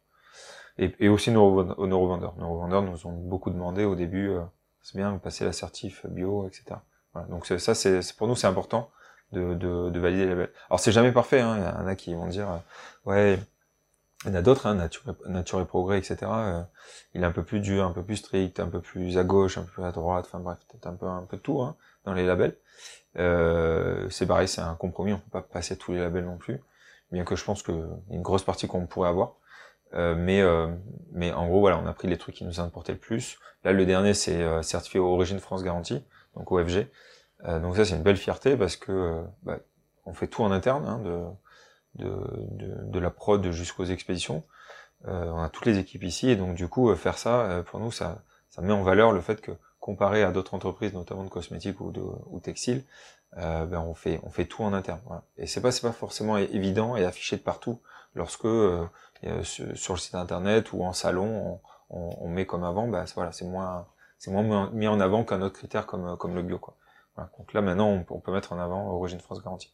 et, et aussi nos, nos revendeurs. Nos revendeurs nous ont beaucoup demandé au début, euh, c'est bien passer la certif bio, et cetera. Voilà, donc ça c'est pour nous c'est important de, de, de valider les labels. Alors c'est jamais parfait, hein. Il y en a qui vont dire euh, ouais. Il y en a d'autres, hein, nature, nature et progrès, et cetera. Euh, il est un peu plus dur, un peu plus strict, un peu plus à gauche, un peu plus à droite, enfin bref, peut-être un peu un peu de tout, hein, dans les labels. Euh, c'est pareil, c'est un compromis, on peut pas passer tous les labels non plus, bien que je pense qu'il y a une grosse partie qu'on pourrait avoir. Euh, mais euh, mais en gros, voilà, on a pris les trucs qui nous importaient le plus. Là, le dernier, c'est euh, certifié Origine France Garantie, donc O F G. Euh, donc ça, c'est une belle fierté parce que euh, bah, on fait tout en interne, hein, de... De, de, de la prod jusqu'aux expéditions, euh, on a toutes les équipes ici, et donc du coup euh, faire ça, euh, pour nous ça, ça met en valeur le fait que comparé à d'autres entreprises, notamment de cosmétiques ou de ou textiles, euh, ben on fait on fait tout en interne, voilà. Et c'est pas c'est pas forcément évident et affiché de partout lorsque euh, sur le site internet ou en salon on, on, on met comme avant, ben voilà, c'est moins c'est moins mis en avant qu'un autre critère comme comme le bio, quoi. Voilà, donc là, maintenant, on peut, on peut mettre en avant Origine France Garantie.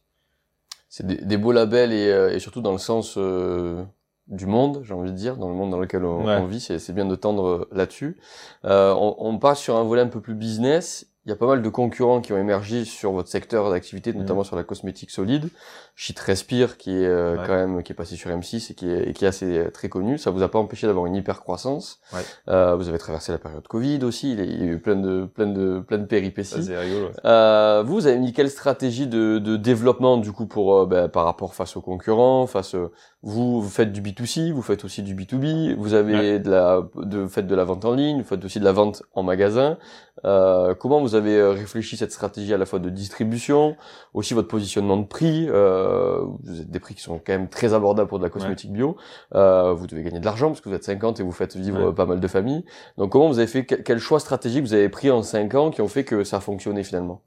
C'est des, des beaux labels et, euh, et surtout dans le sens euh, du monde, j'ai envie de dire, dans le monde dans lequel on, ouais. on vit, c'est bien de tendre là-dessus. Euh, on, on part sur un volet un peu plus business. Il y a pas mal de concurrents qui ont émergé sur votre secteur d'activité, notamment mmh. sur la cosmétique solide. Shit Respire, qui est euh, ouais. quand même, qui est passé sur M six et qui est, et qui est assez très connu. Ça vous a pas empêché d'avoir une hyper croissance. Ouais. Euh, vous avez traversé la période Covid aussi. Il y a eu plein de, plein de, plein de péripéties. Ça, c'est rigolo, ouais. euh, vous, vous avez mis quelle stratégie de, de développement, du coup, pour, euh, ben, par rapport face aux concurrents, face, euh, vous, vous faites du B deux C, vous faites aussi du B deux B. Vous avez ouais. de la, de, vous faites de la vente en ligne, vous faites aussi de la vente en magasin. Euh, comment vous avez réfléchi cette stratégie à la fois de distribution, aussi votre positionnement de prix, euh, vous êtes des prix qui sont quand même très abordables pour de la cosmétique ouais. bio, euh, vous devez gagner de l'argent parce que vous êtes cinquante et vous faites vivre ouais. pas mal de familles. Donc comment vous avez fait, quel choix stratégique vous avez pris en cinq ans qui ont fait que ça a fonctionné finalement?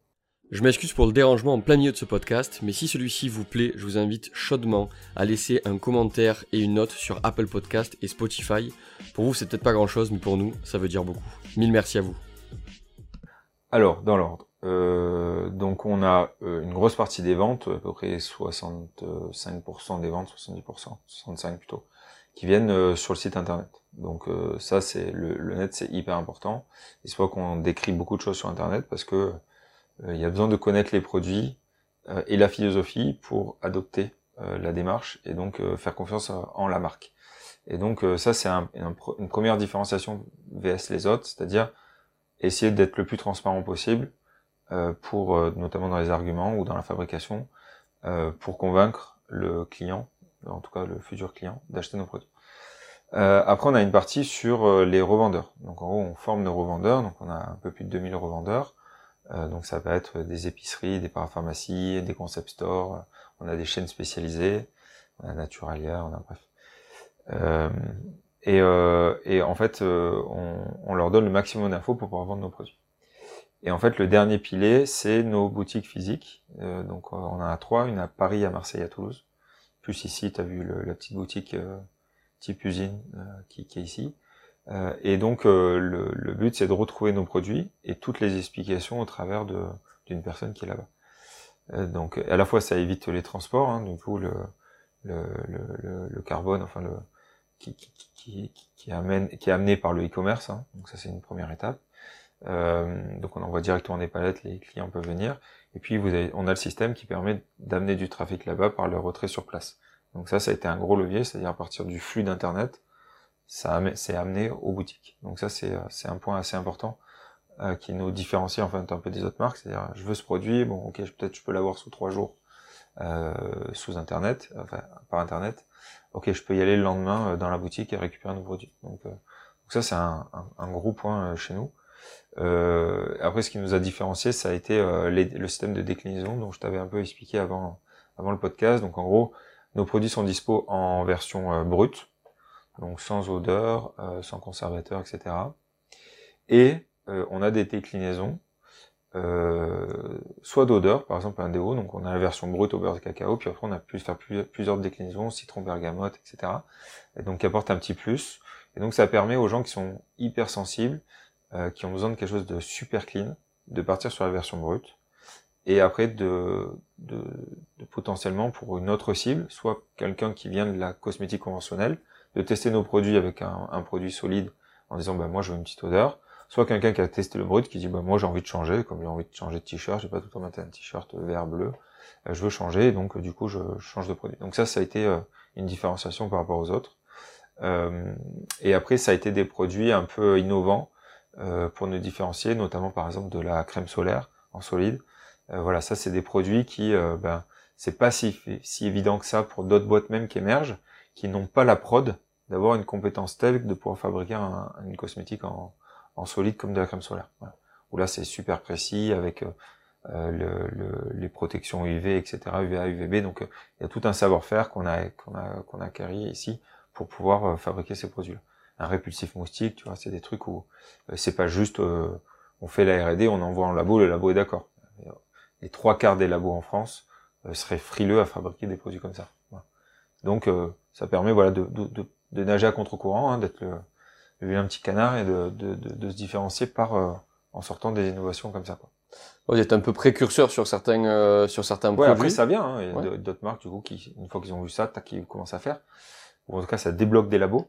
Je m'excuse pour le dérangement en plein milieu de ce podcast, mais si celui-ci vous plaît, je vous invite chaudement à laisser un commentaire et une note sur Apple Podcast et Spotify. Pour vous, c'est peut-être pas grand-chose, mais pour nous, ça veut dire beaucoup. Mille merci à vous. Alors, dans l'ordre, euh, donc on a euh, une grosse partie des ventes, à peu près soixante-cinq pour cent des ventes, soixante-dix pour cent, soixante-cinq pour cent plutôt, qui viennent euh, sur le site internet. Donc euh, ça, c'est le, le net, c'est hyper important. Il se voit qu'on décrit beaucoup de choses sur internet parce que euh, il y a besoin de connaître les produits euh, et la philosophie pour adopter euh, la démarche et donc euh, faire confiance en la marque. Et donc euh, ça, c'est un, un, une première différenciation V S les autres, c'est-à-dire essayer d'être le plus transparent possible, euh, pour euh, notamment dans les arguments ou dans la fabrication, euh, pour convaincre le client, en tout cas le futur client, d'acheter nos produits. Euh, après, on a une partie sur euh, les revendeurs. Donc en gros, on forme nos revendeurs, donc on a un peu plus de deux mille revendeurs. Euh, donc ça va être des épiceries, des parapharmacies, des concept stores, on a des chaînes spécialisées, on a Naturalia, on a bref. Euh, Et, euh, et en fait, euh, on, on leur donne le maximum d'infos pour pouvoir vendre nos produits. Et en fait, le dernier pilier, c'est nos boutiques physiques. Euh, donc, on en a trois, une à Paris, à Marseille, à Toulouse. Plus ici, tu as vu le, la petite boutique euh, type usine euh, qui, qui est ici. Euh, et donc, euh, le, le but, c'est de retrouver nos produits et toutes les explications au travers de d'une personne qui est là-bas. Euh, donc, à la fois, ça évite les transports, hein, du coup, le, le, le, le carbone, enfin le... Qui, qui, qui, qui, amène, qui est amené par le e-commerce, hein. Donc ça c'est une première étape. Euh, donc on envoie directement des palettes, les clients peuvent venir. Et puis vous avez, on a le système qui permet d'amener du trafic là-bas par le retrait sur place. Donc ça, ça a été un gros levier, c'est-à-dire à partir du flux d'internet, ça c'est amené aux boutiques. Donc ça c'est c'est un point assez important euh, qui nous différencie en fait un peu des autres marques. C'est-à-dire je veux ce produit, bon ok, peut-être je peux l'avoir sous trois jours euh, sous internet, enfin par internet. Ok, je peux y aller le lendemain dans la boutique et récupérer nos produits. Donc, euh, donc ça, c'est un, un, un gros point euh, chez nous. Euh, après, ce qui nous a différencié, ça a été euh, les, le système de déclinaison dont je t'avais un peu expliqué avant avant le podcast. Donc en gros, nos produits sont dispo en version euh, brute, donc sans odeur, euh, sans conservateur, et cetera. Et euh, on a des déclinaisons, euh, soit d'odeur, par exemple un déo. Donc on a la version brute au beurre de cacao, puis après on a pu faire plusieurs déclinaisons, citron, bergamote, et cetera. Et donc qui apporte un petit plus. Et donc ça permet aux gens qui sont hyper sensibles, euh, qui ont besoin de quelque chose de super clean, de partir sur la version brute. Et après de, de, de potentiellement pour une autre cible, soit quelqu'un qui vient de la cosmétique conventionnelle, de tester nos produits avec un, un produit solide en disant bah moi je veux une petite odeur. Soit quelqu'un qui a testé le brut qui dit bah moi j'ai envie de changer, comme j'ai envie de changer de t-shirt, j'ai pas tout le temps matin un t-shirt vert bleu, euh, je veux changer, donc euh, du coup je change de produit. Donc ça ça a été euh, une différenciation par rapport aux autres. Euh, et après ça a été des produits un peu innovants euh, pour nous différencier, notamment par exemple de la crème solaire en solide. Euh, voilà, ça c'est des produits qui euh, ben c'est pas si si évident que ça pour d'autres boîtes même qui émergent, qui n'ont pas la prod d'avoir une compétence telle de pouvoir fabriquer un, une cosmétique en en solide comme de la crème solaire. Voilà. Où là c'est super précis avec euh, le, le, les protections U V, et cetera, U V A, U V B. Donc euh, il y a tout un savoir-faire qu'on a qu'on a qu'on a acquis ici pour pouvoir euh, fabriquer ces produits-là. Un répulsif moustique, tu vois, c'est des trucs où euh, c'est pas juste euh, on fait la R et D, on envoie en labo, le labo est d'accord. Les trois quarts des labos en France euh, seraient frileux à fabriquer des produits comme ça. Voilà. Donc euh, ça permet voilà de, de, de, de nager à contre-courant, hein, d'être le un petit canard et de, de, de, de se différencier par euh, en sortant des innovations comme ça, quoi. Vous êtes un peu précurseur sur certains, euh, sur certains ouais, produits. Après, ça vient. Hein. Il y a ouais. d'autres marques, du coup, qui, une fois qu'ils ont vu ça, tac, ils commencent à faire. Ou en tout cas, ça débloque des labos.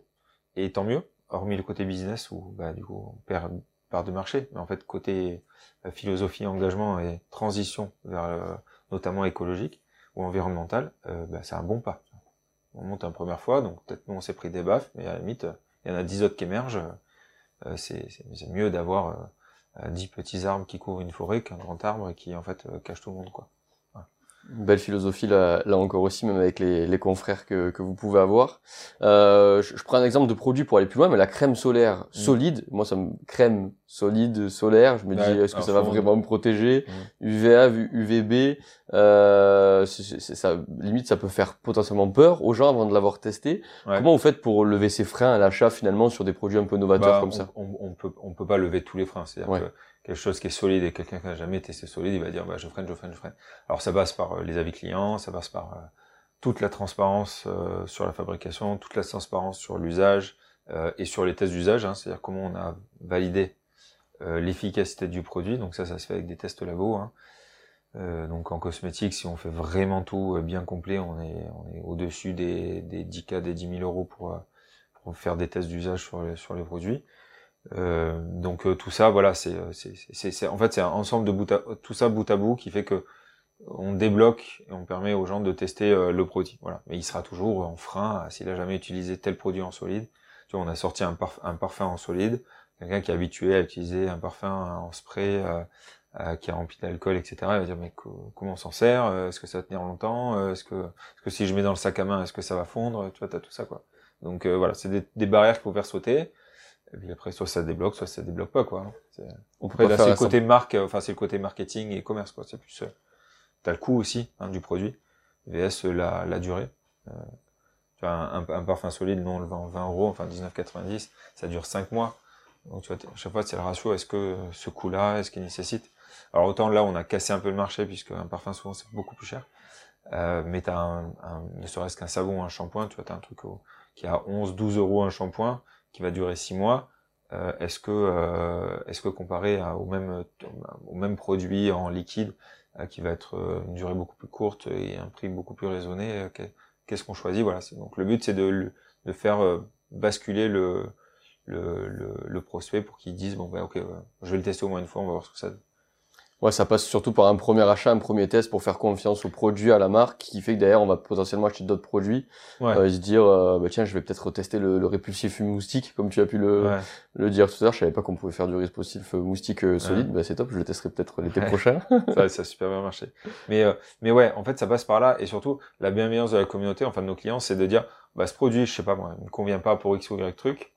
Et tant mieux. Hormis le côté business où, bah, du coup, on perd part de marché. Mais en fait, côté philosophie, engagement et transition vers, euh, notamment écologique ou environnementale, euh, bah, c'est un bon pas. On monte une première fois, donc peut-être nous, on s'est pris des baffes, mais à la limite, il y en a dix autres qui émergent. Euh, c'est mieux d'avoir... Euh, dix petits arbres qui couvrent une forêt qu'un grand arbre et qui en fait cache tout le monde, quoi. Ouais. Belle philosophie là, là encore aussi, même avec les, les confrères que, que vous pouvez avoir. Euh, je, je prends un exemple de produit pour aller plus loin, mais la crème solaire solide, mmh. moi ça me crème solide solaire, je me ouais, dis est-ce que ça fond, va vraiment me protéger, mmh. U V A, U V B, euh, c'est, c'est, ça, limite ça peut faire potentiellement peur aux gens avant de l'avoir testé. Ouais. Comment vous faites pour lever ces freins à l'achat finalement sur des produits un peu novateurs bah, comme on, ça on, on peut on peut pas lever tous les freins, c'est-à-dire ouais. que quelque chose qui est solide et quelqu'un qui n'a jamais testé solide, il va dire bah, je freine, je freine, je freine. Alors ça passe par euh, les avis clients, ça passe par euh, toute la transparence euh, sur la fabrication, toute la transparence sur l'usage euh, et sur les tests d'usage, hein, c'est-à-dire comment on a validé euh, l'efficacité du produit. Donc ça, ça se fait avec des tests labo. Hein. Euh, donc en cosmétique, si on fait vraiment tout euh, bien complet, on est, on est au-dessus des, des dix mille, des dix mille euros pour, euh, pour faire des tests d'usage sur, sur les produits. Euh, donc euh, tout ça, voilà, c'est en fait c'est un ensemble de bout à, tout ça bout à bout qui fait que on débloque et on permet aux gens de tester euh, le produit, voilà. Mais il sera toujours en frein s'il a jamais utilisé tel produit en solide. Tu vois, on a sorti un, parf un parfum en solide, quelqu'un qui est habitué à utiliser un parfum en spray euh, euh, qui est rempli d'alcool, et cetera. Il va dire mais co comment on s'en sert, est-ce que ça va tenir longtemps, est-ce que, est-ce que si je mets dans le sac à main, est-ce que ça va fondre, tu vois, t'as tout ça, quoi. Donc euh, voilà, c'est des, des barrières qu'il faut faire sauter. Et puis après, soit ça débloque, soit ça débloque pas, quoi. On peut là, c'est le côté marque, enfin, c'est le côté marketing et commerce, quoi. C'est plus, euh, t'as le coût aussi, hein, du produit. V S, la, la durée. Euh, tu vois, un, un parfum solide, nous, on le vend en vingt euros, enfin, dix-neuf quatre-vingt-dix. Ça dure cinq mois. Donc, tu vois, à chaque fois, c'est le ratio. Est-ce que ce coût-là, est-ce qu'il nécessite? Alors, autant là, on a cassé un peu le marché, puisque un parfum, souvent, c'est beaucoup plus cher. Euh, mais t'as un, un, ne serait-ce qu'un savon, un shampoing, tu vois, t'as un truc au, qui a onze, douze euros un shampoing, qui va durer six mois, euh, est-ce que euh, est-ce que comparé à, au même au même produit en liquide euh, qui va être euh, une durée beaucoup plus courte et un prix beaucoup plus raisonné, euh, qu'est-ce qu'on choisit, voilà. Donc le but c'est de de faire euh, basculer le le, le le prospect pour qu'il dise bon ben ok, ouais, je vais le tester au moins une fois, on va voir ce que ça donne. Ouais, ça passe surtout par un premier achat, un premier test pour faire confiance au produit, à la marque, qui fait que derrière on va potentiellement acheter d'autres produits, ouais. euh, et se dire euh, bah tiens, je vais peut-être retester le, le répulsif moustique, comme tu as pu le, ouais. le dire tout à l'heure. Je savais pas qu'on pouvait faire du répulsif moustique euh, solide, ouais. bah c'est top, je le testerai peut-être l'été ouais. prochain. Ça, ça a super bien marché. Mais euh, mais ouais, en fait ça passe par là, et surtout la bienveillance de la communauté, enfin de nos clients, c'est de dire bah ce produit, je sais pas moi, il me convient pas pour X ou Y truc.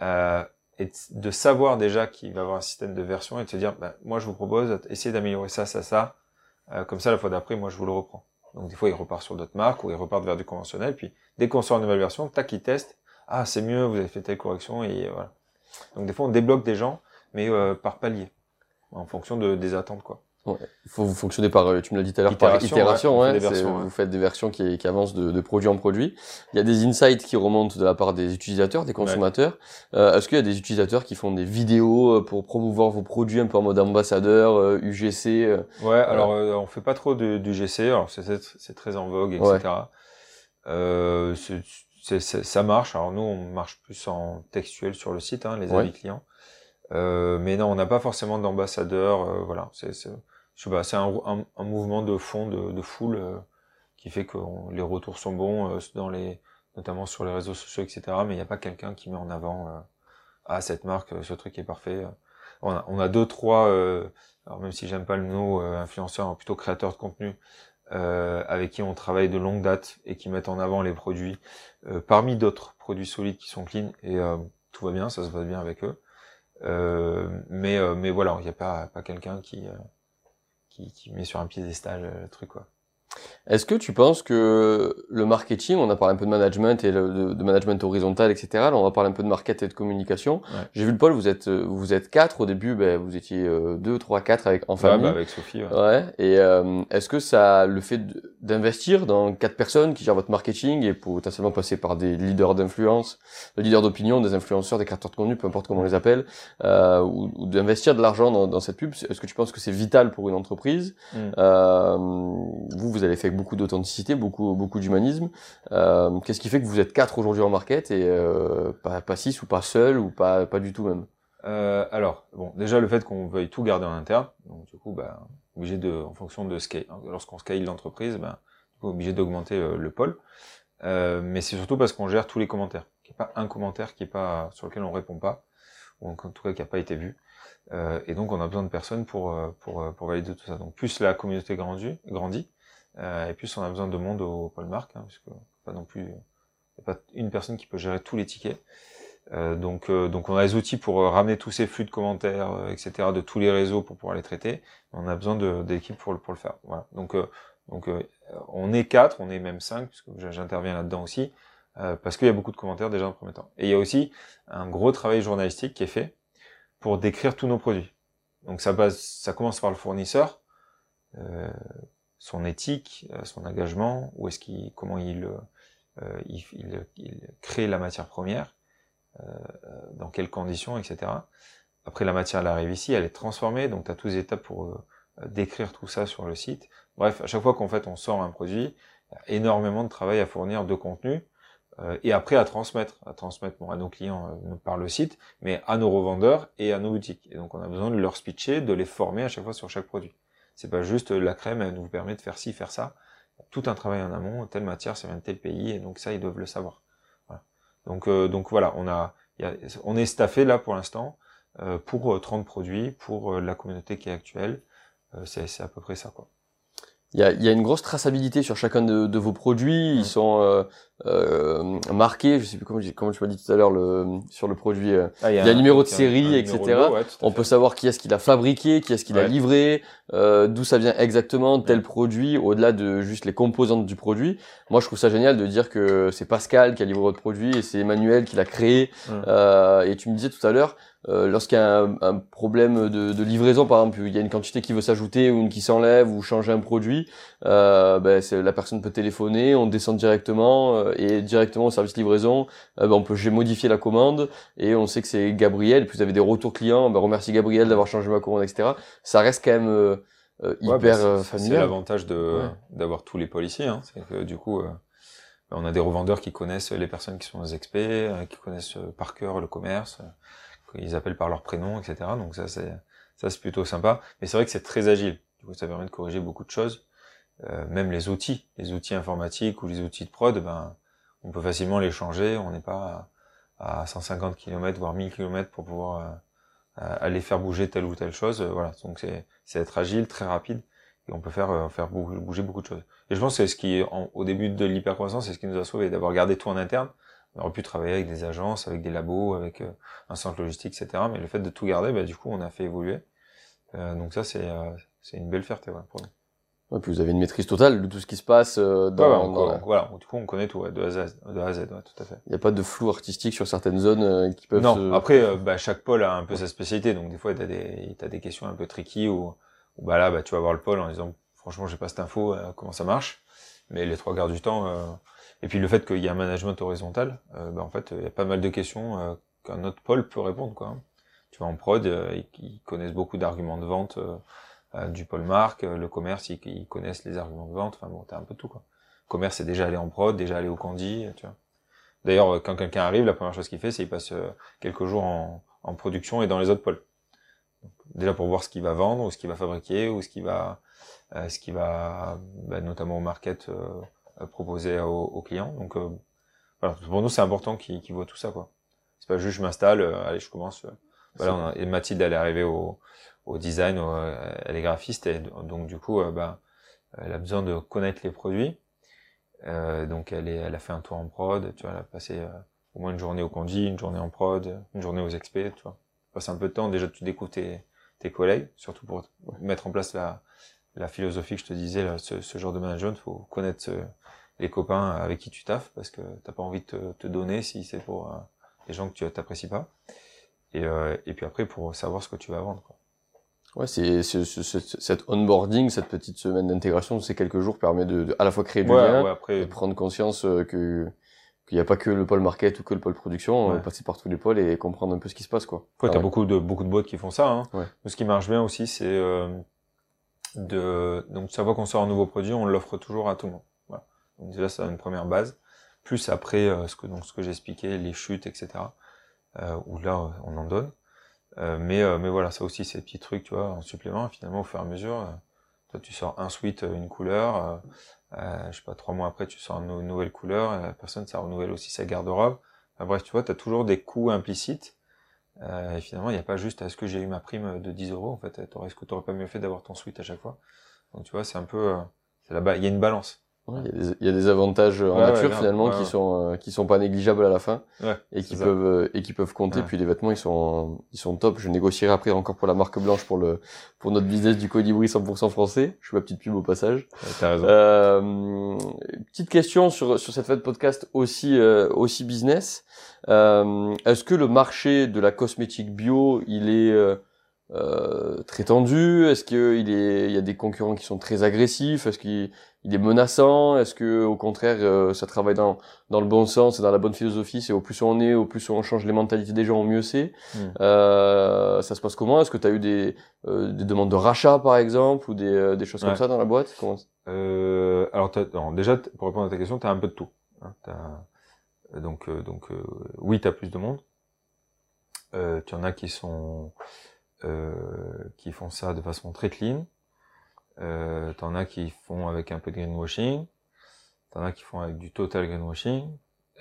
Euh, et de savoir déjà qu'il va y avoir un système de version et de se dire bah, moi je vous propose d'essayer d'améliorer ça, ça, ça, euh, comme ça la fois d'après moi je vous le reprends. Donc des fois il repart sur d'autres marques ou il repart vers du conventionnel, puis dès qu'on sort une nouvelle version, tac, il teste, ah c'est mieux, vous avez fait telle correction, et voilà. Donc des fois on débloque des gens, mais euh, par palier, en fonction de, des attentes, quoi. Il ouais. faut vous fonctionner par, tu me l'as dit tout à l'heure, par itération, ouais, ouais, fait versions, ouais. vous faites des versions qui, qui avancent de, de produit en produit. Il y a des insights qui remontent de la part des utilisateurs, des consommateurs. Ouais. Euh, est-ce qu'il y a des utilisateurs qui font des vidéos pour promouvoir vos produits un peu en mode ambassadeur, U G C? Ouais, voilà. Alors euh, on fait pas trop d'U G C, alors c'est très en vogue, et cetera. Ouais. Euh, c'est, c'est, c'est, ça marche, alors nous on marche plus en textuel sur le site, hein, les ouais. avis clients. Euh, mais non, on n'a pas forcément d'ambassadeur, euh, voilà, c'est... Je sais pas, c'est un, un, un mouvement de fond, de, de foule, euh, qui fait que on, les retours sont bons, euh, dans les, notamment sur les réseaux sociaux, et cetera. Mais il n'y a pas quelqu'un qui met en avant euh, ah cette marque, ce truc est parfait. On a, on a deux trois, euh, alors même si j'aime pas le mot euh, influenceur, plutôt créateur de contenu, euh, avec qui on travaille de longue date et qui mettent en avant les produits, euh, parmi d'autres produits solides qui sont clean, et euh, tout va bien, ça se passe bien avec eux. Euh, mais euh, mais voilà, il n'y a pas pas quelqu'un qui euh, Qui, qui met sur un piédestal le truc, quoi. Est-ce que tu penses que le marketing, on a parlé un peu de management et le, de, de management horizontal, et cetera. Là, on va parler un peu de market et de communication. Ouais. J'ai vu le pôle, vous êtes vous êtes quatre au début, ben vous étiez deux, trois, quatre avec en ouais, famille. Bah avec Sophie. Ouais. ouais. Et euh, est-ce que ça, le fait d'investir dans quatre personnes qui gèrent votre marketing et potentiellement passer par des leaders d'influence, des leaders d'opinion, des influenceurs, des créateurs de contenu, peu importe comment on les appelle, euh, ou, ou d'investir de l'argent dans, dans cette pub, est-ce que tu penses que c'est vital pour une entreprise? Mm. euh, Vous, vous avez fait beaucoup d'authenticité, beaucoup, beaucoup d'humanisme. Euh, qu'est-ce qui fait que vous êtes quatre aujourd'hui en market et euh, pas, pas six ou pas seul ou pas, pas du tout même? euh, Alors, bon, déjà le fait qu'on veuille tout garder en interne, donc du coup, bah, obligé de, en fonction de scale, lorsqu'on scale l'entreprise, bah, du coup, obligé d'augmenter euh, le pôle. Euh, mais c'est surtout parce qu'on gère tous les commentaires. Il n'y a pas un commentaire qui est pas, sur lequel on répond pas, ou en tout cas qui n'a pas été vu. Euh, et donc on a besoin de personnes pour, pour, pour valider tout ça. Donc plus la communauté grandit, grandit Euh, et puis on a besoin de monde au pôle marque, hein, parce que pas non plus, y a pas une personne qui peut gérer tous les tickets. Euh, donc, euh, donc on a les outils pour euh, ramener tous ces flux de commentaires, euh, et cetera, de tous les réseaux pour pouvoir les traiter. On a besoin de d'équipes pour le pour le faire. Voilà. Donc, euh, donc euh, on est quatre, on est même cinq, puisque j'interviens là-dedans aussi, euh, parce qu'il y a beaucoup de commentaires déjà en premier temps. Et il y a aussi un gros travail journalistique qui est fait pour décrire tous nos produits. Donc ça base, ça commence par le fournisseur. Euh, son éthique, son engagement, où est-ce qu'il, comment il, euh, il, il, il crée la matière première, euh, dans quelles conditions, et cetera. Après, la matière, elle arrive ici, elle est transformée, donc tu as toutes les étapes pour euh, décrire tout ça sur le site. Bref, à chaque fois qu'en fait on sort un produit, il y a énormément de travail à fournir de contenu, euh, et après à transmettre, à transmettre bon, à nos clients euh, par le site, mais à nos revendeurs et à nos boutiques. Et donc on a besoin de leur pitcher, de les former à chaque fois sur chaque produit. C'est pas juste la crème, elle nous permet de faire ci, faire ça. Tout un travail en amont, telle matière, ça vient de tel pays, et donc ça, ils doivent le savoir. Voilà. Donc, euh, donc voilà, on a, y a, on est staffé là pour l'instant euh, pour trente produits, pour euh, la communauté qui est actuelle. Euh, c'est, c'est à peu près ça, quoi. Il y a, y a une grosse traçabilité sur chacun de, de vos produits. Ils sont euh, euh, marqués. Je sais plus comment, comment tu m'as dit tout à l'heure le, sur le produit. Euh, ah, il y a un numéro de série, et cetera. Ouais, on peut savoir qui est-ce qu'il a fabriqué, qui est-ce qu'il ouais. a livré, euh, d'où ça vient exactement tel ouais. produit, au-delà de juste les composantes du produit. Moi, je trouve ça génial de dire que c'est Pascal qui a livré votre produit et c'est Emmanuel qui l'a créé. Ouais. Euh, et tu me disais tout à l'heure. Euh, lorsqu'il y a un, un problème de, de livraison, par exemple, il y a une quantité qui veut s'ajouter ou une qui s'enlève ou changer un produit, euh, ben, c'est, la personne peut téléphoner, on descend directement euh, et directement au service livraison, euh, ben, on peut modifier la commande et on sait que c'est Gabriel. Et puis vous avez des retours clients, ben, remercie Gabriel d'avoir changé ma commande, et cetera. Ça reste quand même euh, euh, hyper ouais, ben, c'est, familial. C'est l'avantage de, ouais. d'avoir tous les policiers, hein. C'est que du coup. Euh... On a des revendeurs qui connaissent les personnes qui sont des experts, qui connaissent par cœur le commerce, qu'ils appellent par leur prénom, et cetera. Donc ça, c'est ça c'est plutôt sympa. Mais c'est vrai que c'est très agile. Du coup, ça permet de corriger beaucoup de choses. Euh, même les outils, les outils informatiques ou les outils de prod, ben on peut facilement les changer. On n'est pas à, à cent cinquante kilomètres voire mille kilomètres pour pouvoir euh, aller faire bouger telle ou telle chose. Voilà. Donc c'est c'est être agile, très rapide. Et on peut faire euh, faire bouger beaucoup de choses. Et je pense que c'est ce qui, en, au début de l'hypercroissance, c'est ce qui nous a sauvés, d'avoir gardé tout en interne. On aurait pu travailler avec des agences, avec des labos, avec euh, un centre logistique, et cetera. Mais le fait de tout garder, bah, du coup, on a fait évoluer. Euh, donc ça, c'est euh, c'est une belle fierté ouais, pour nous. Ouais, puis vous avez une maîtrise totale de tout ce qui se passe euh, dans... Ouais, ouais, on, dans... On, voilà, du coup, on connaît tout, ouais, de A à Z, de A à Z ouais, tout à fait. Il n'y a pas de flou artistique sur certaines zones euh, qui peuvent... Non, se... après, euh, bah, chaque pôle a un peu ouais. sa spécialité. Donc des fois, tu as des, t'as des questions un peu tricky ou... Bah là, bah, tu vas voir le pôle en disant franchement, j'ai pas cette info, euh, comment ça marche. Mais les trois quarts du temps, euh... et puis le fait qu'il y a un management horizontal, euh, bah, en fait, il y a pas mal de questions euh, qu'un autre pôle peut répondre, quoi. Tu vois, en prod, euh, ils connaissent beaucoup d'arguments de vente euh, euh, du pôle marque, euh, le commerce, ils, ils connaissent les arguments de vente. Enfin bon, t'as un peu tout, quoi. Le commerce, c'est déjà allé en prod, déjà allé au candy, tu vois. D'ailleurs, quand quelqu'un arrive, la première chose qu'il fait, c'est qu'il passe euh, quelques jours en, en production et dans les autres pôles. Déjà pour voir ce qu'il va vendre, ou ce qu'il va fabriquer, ou ce qu'il va, euh, ce qu'il va bah, notamment au market euh, proposer aux, aux clients. Donc euh, voilà, pour nous c'est important qu'ils, qu'ils voient tout ça, quoi. C'est pas juste je m'installe, euh, allez je commence. Euh, voilà, on a, et Mathilde elle est arrivée au, au design, au, elle est graphiste et donc du coup euh, bah, elle a besoin de connaître les produits. Euh, donc elle, est, elle a fait un tour en prod, tu vois, elle a passé euh, au moins une journée au candy, une journée en prod, une journée aux experts, tu vois. Passer un peu de temps, déjà tu découvres tes, tes collègues, surtout pour mettre en place la, la philosophie que je te disais, là, ce, ce genre de management, faut connaître ce, les copains avec qui tu taffes, parce que t'as pas envie de te, te donner si c'est pour euh, des gens que tu t'apprécies pas. Et, euh, et puis après, pour savoir ce que tu vas vendre, quoi. Ouais, c'est, c'est, c'est, c'est cet onboarding, cette petite semaine d'intégration, ces quelques jours permet de, de à la fois créer du ouais, lien, ouais, après... et prendre conscience que qu'il n'y a pas que le pôle market ou que le pôle production, ouais. Passer par tous les pôles et comprendre un peu ce qui se passe, quoi. Ouais, ah, t'as ouais. beaucoup de beaucoup de boîtes qui font ça. Hein. Ouais. Ce qui marche bien aussi, c'est euh, de donc chaque fois qu'on sort un nouveau produit, on l'offre toujours à tout le monde. Voilà. Donc déjà, ça a une première base. Plus après, euh, ce que donc ce que j'expliquais, les chutes, et cetera. Euh, où là, on en donne. Euh, mais, euh, mais voilà, ça aussi, ces petits trucs, tu vois, en supplément, finalement, au fur et à mesure, euh, toi, tu sors un sweat, une couleur, euh, euh, je sais pas, trois mois après, tu sors une nou- nouvelle couleur, et la personne, ça renouvelle aussi sa garde-robe. Enfin, bref, tu vois, t'as toujours des coûts implicites, euh, et finalement, il n'y a pas juste, est-ce que j'ai eu ma prime de dix euros, en fait, t'aurais, est-ce que t'aurais pas mieux fait d'avoir ton sweat à chaque fois? Donc, tu vois, c'est un peu, euh, c'est là-bas, il y a une balance. Ouais, il, y a des, il y a des avantages en ouais, nature ouais, finalement ouais, qui ouais. sont euh, qui sont pas négligeables à la fin ouais, et qui peuvent euh, et qui peuvent compter. Ouais. Puis les vêtements ils sont ils sont top. Je négocierai après encore pour la marque blanche pour le pour notre business du colibri cent pour cent français. Je fais ma petite pub au passage. Ouais, t'as raison. Euh, petite question sur sur cette fête podcast aussi euh, aussi business. Euh, est-ce que le marché de la cosmétique bio il est euh, Euh, très tendu? Est-ce qu'il est, il y a des concurrents qui sont très agressifs? Est-ce qu'il il est menaçant? Est-ce que, au contraire, euh, ça travaille dans dans le bon sens et dans la bonne philosophie? C'est au plus on est, au plus on change les mentalités des gens, au mieux c'est. Mmh. Euh, ça se passe comment? Est-ce que tu as eu des euh, des demandes de rachat par exemple ou des euh, des choses ouais. comme ça dans la boîte? Comment... euh, Alors t'as, non, déjà t', pour répondre à ta question, t'as un peu de tout. Hein, t'as, donc euh, donc euh, oui, t'as plus de monde. Euh, tu en as qui sont Euh, qui font ça de façon très clean, euh, t'en as qui font avec un peu de greenwashing, t'en as qui font avec du total greenwashing,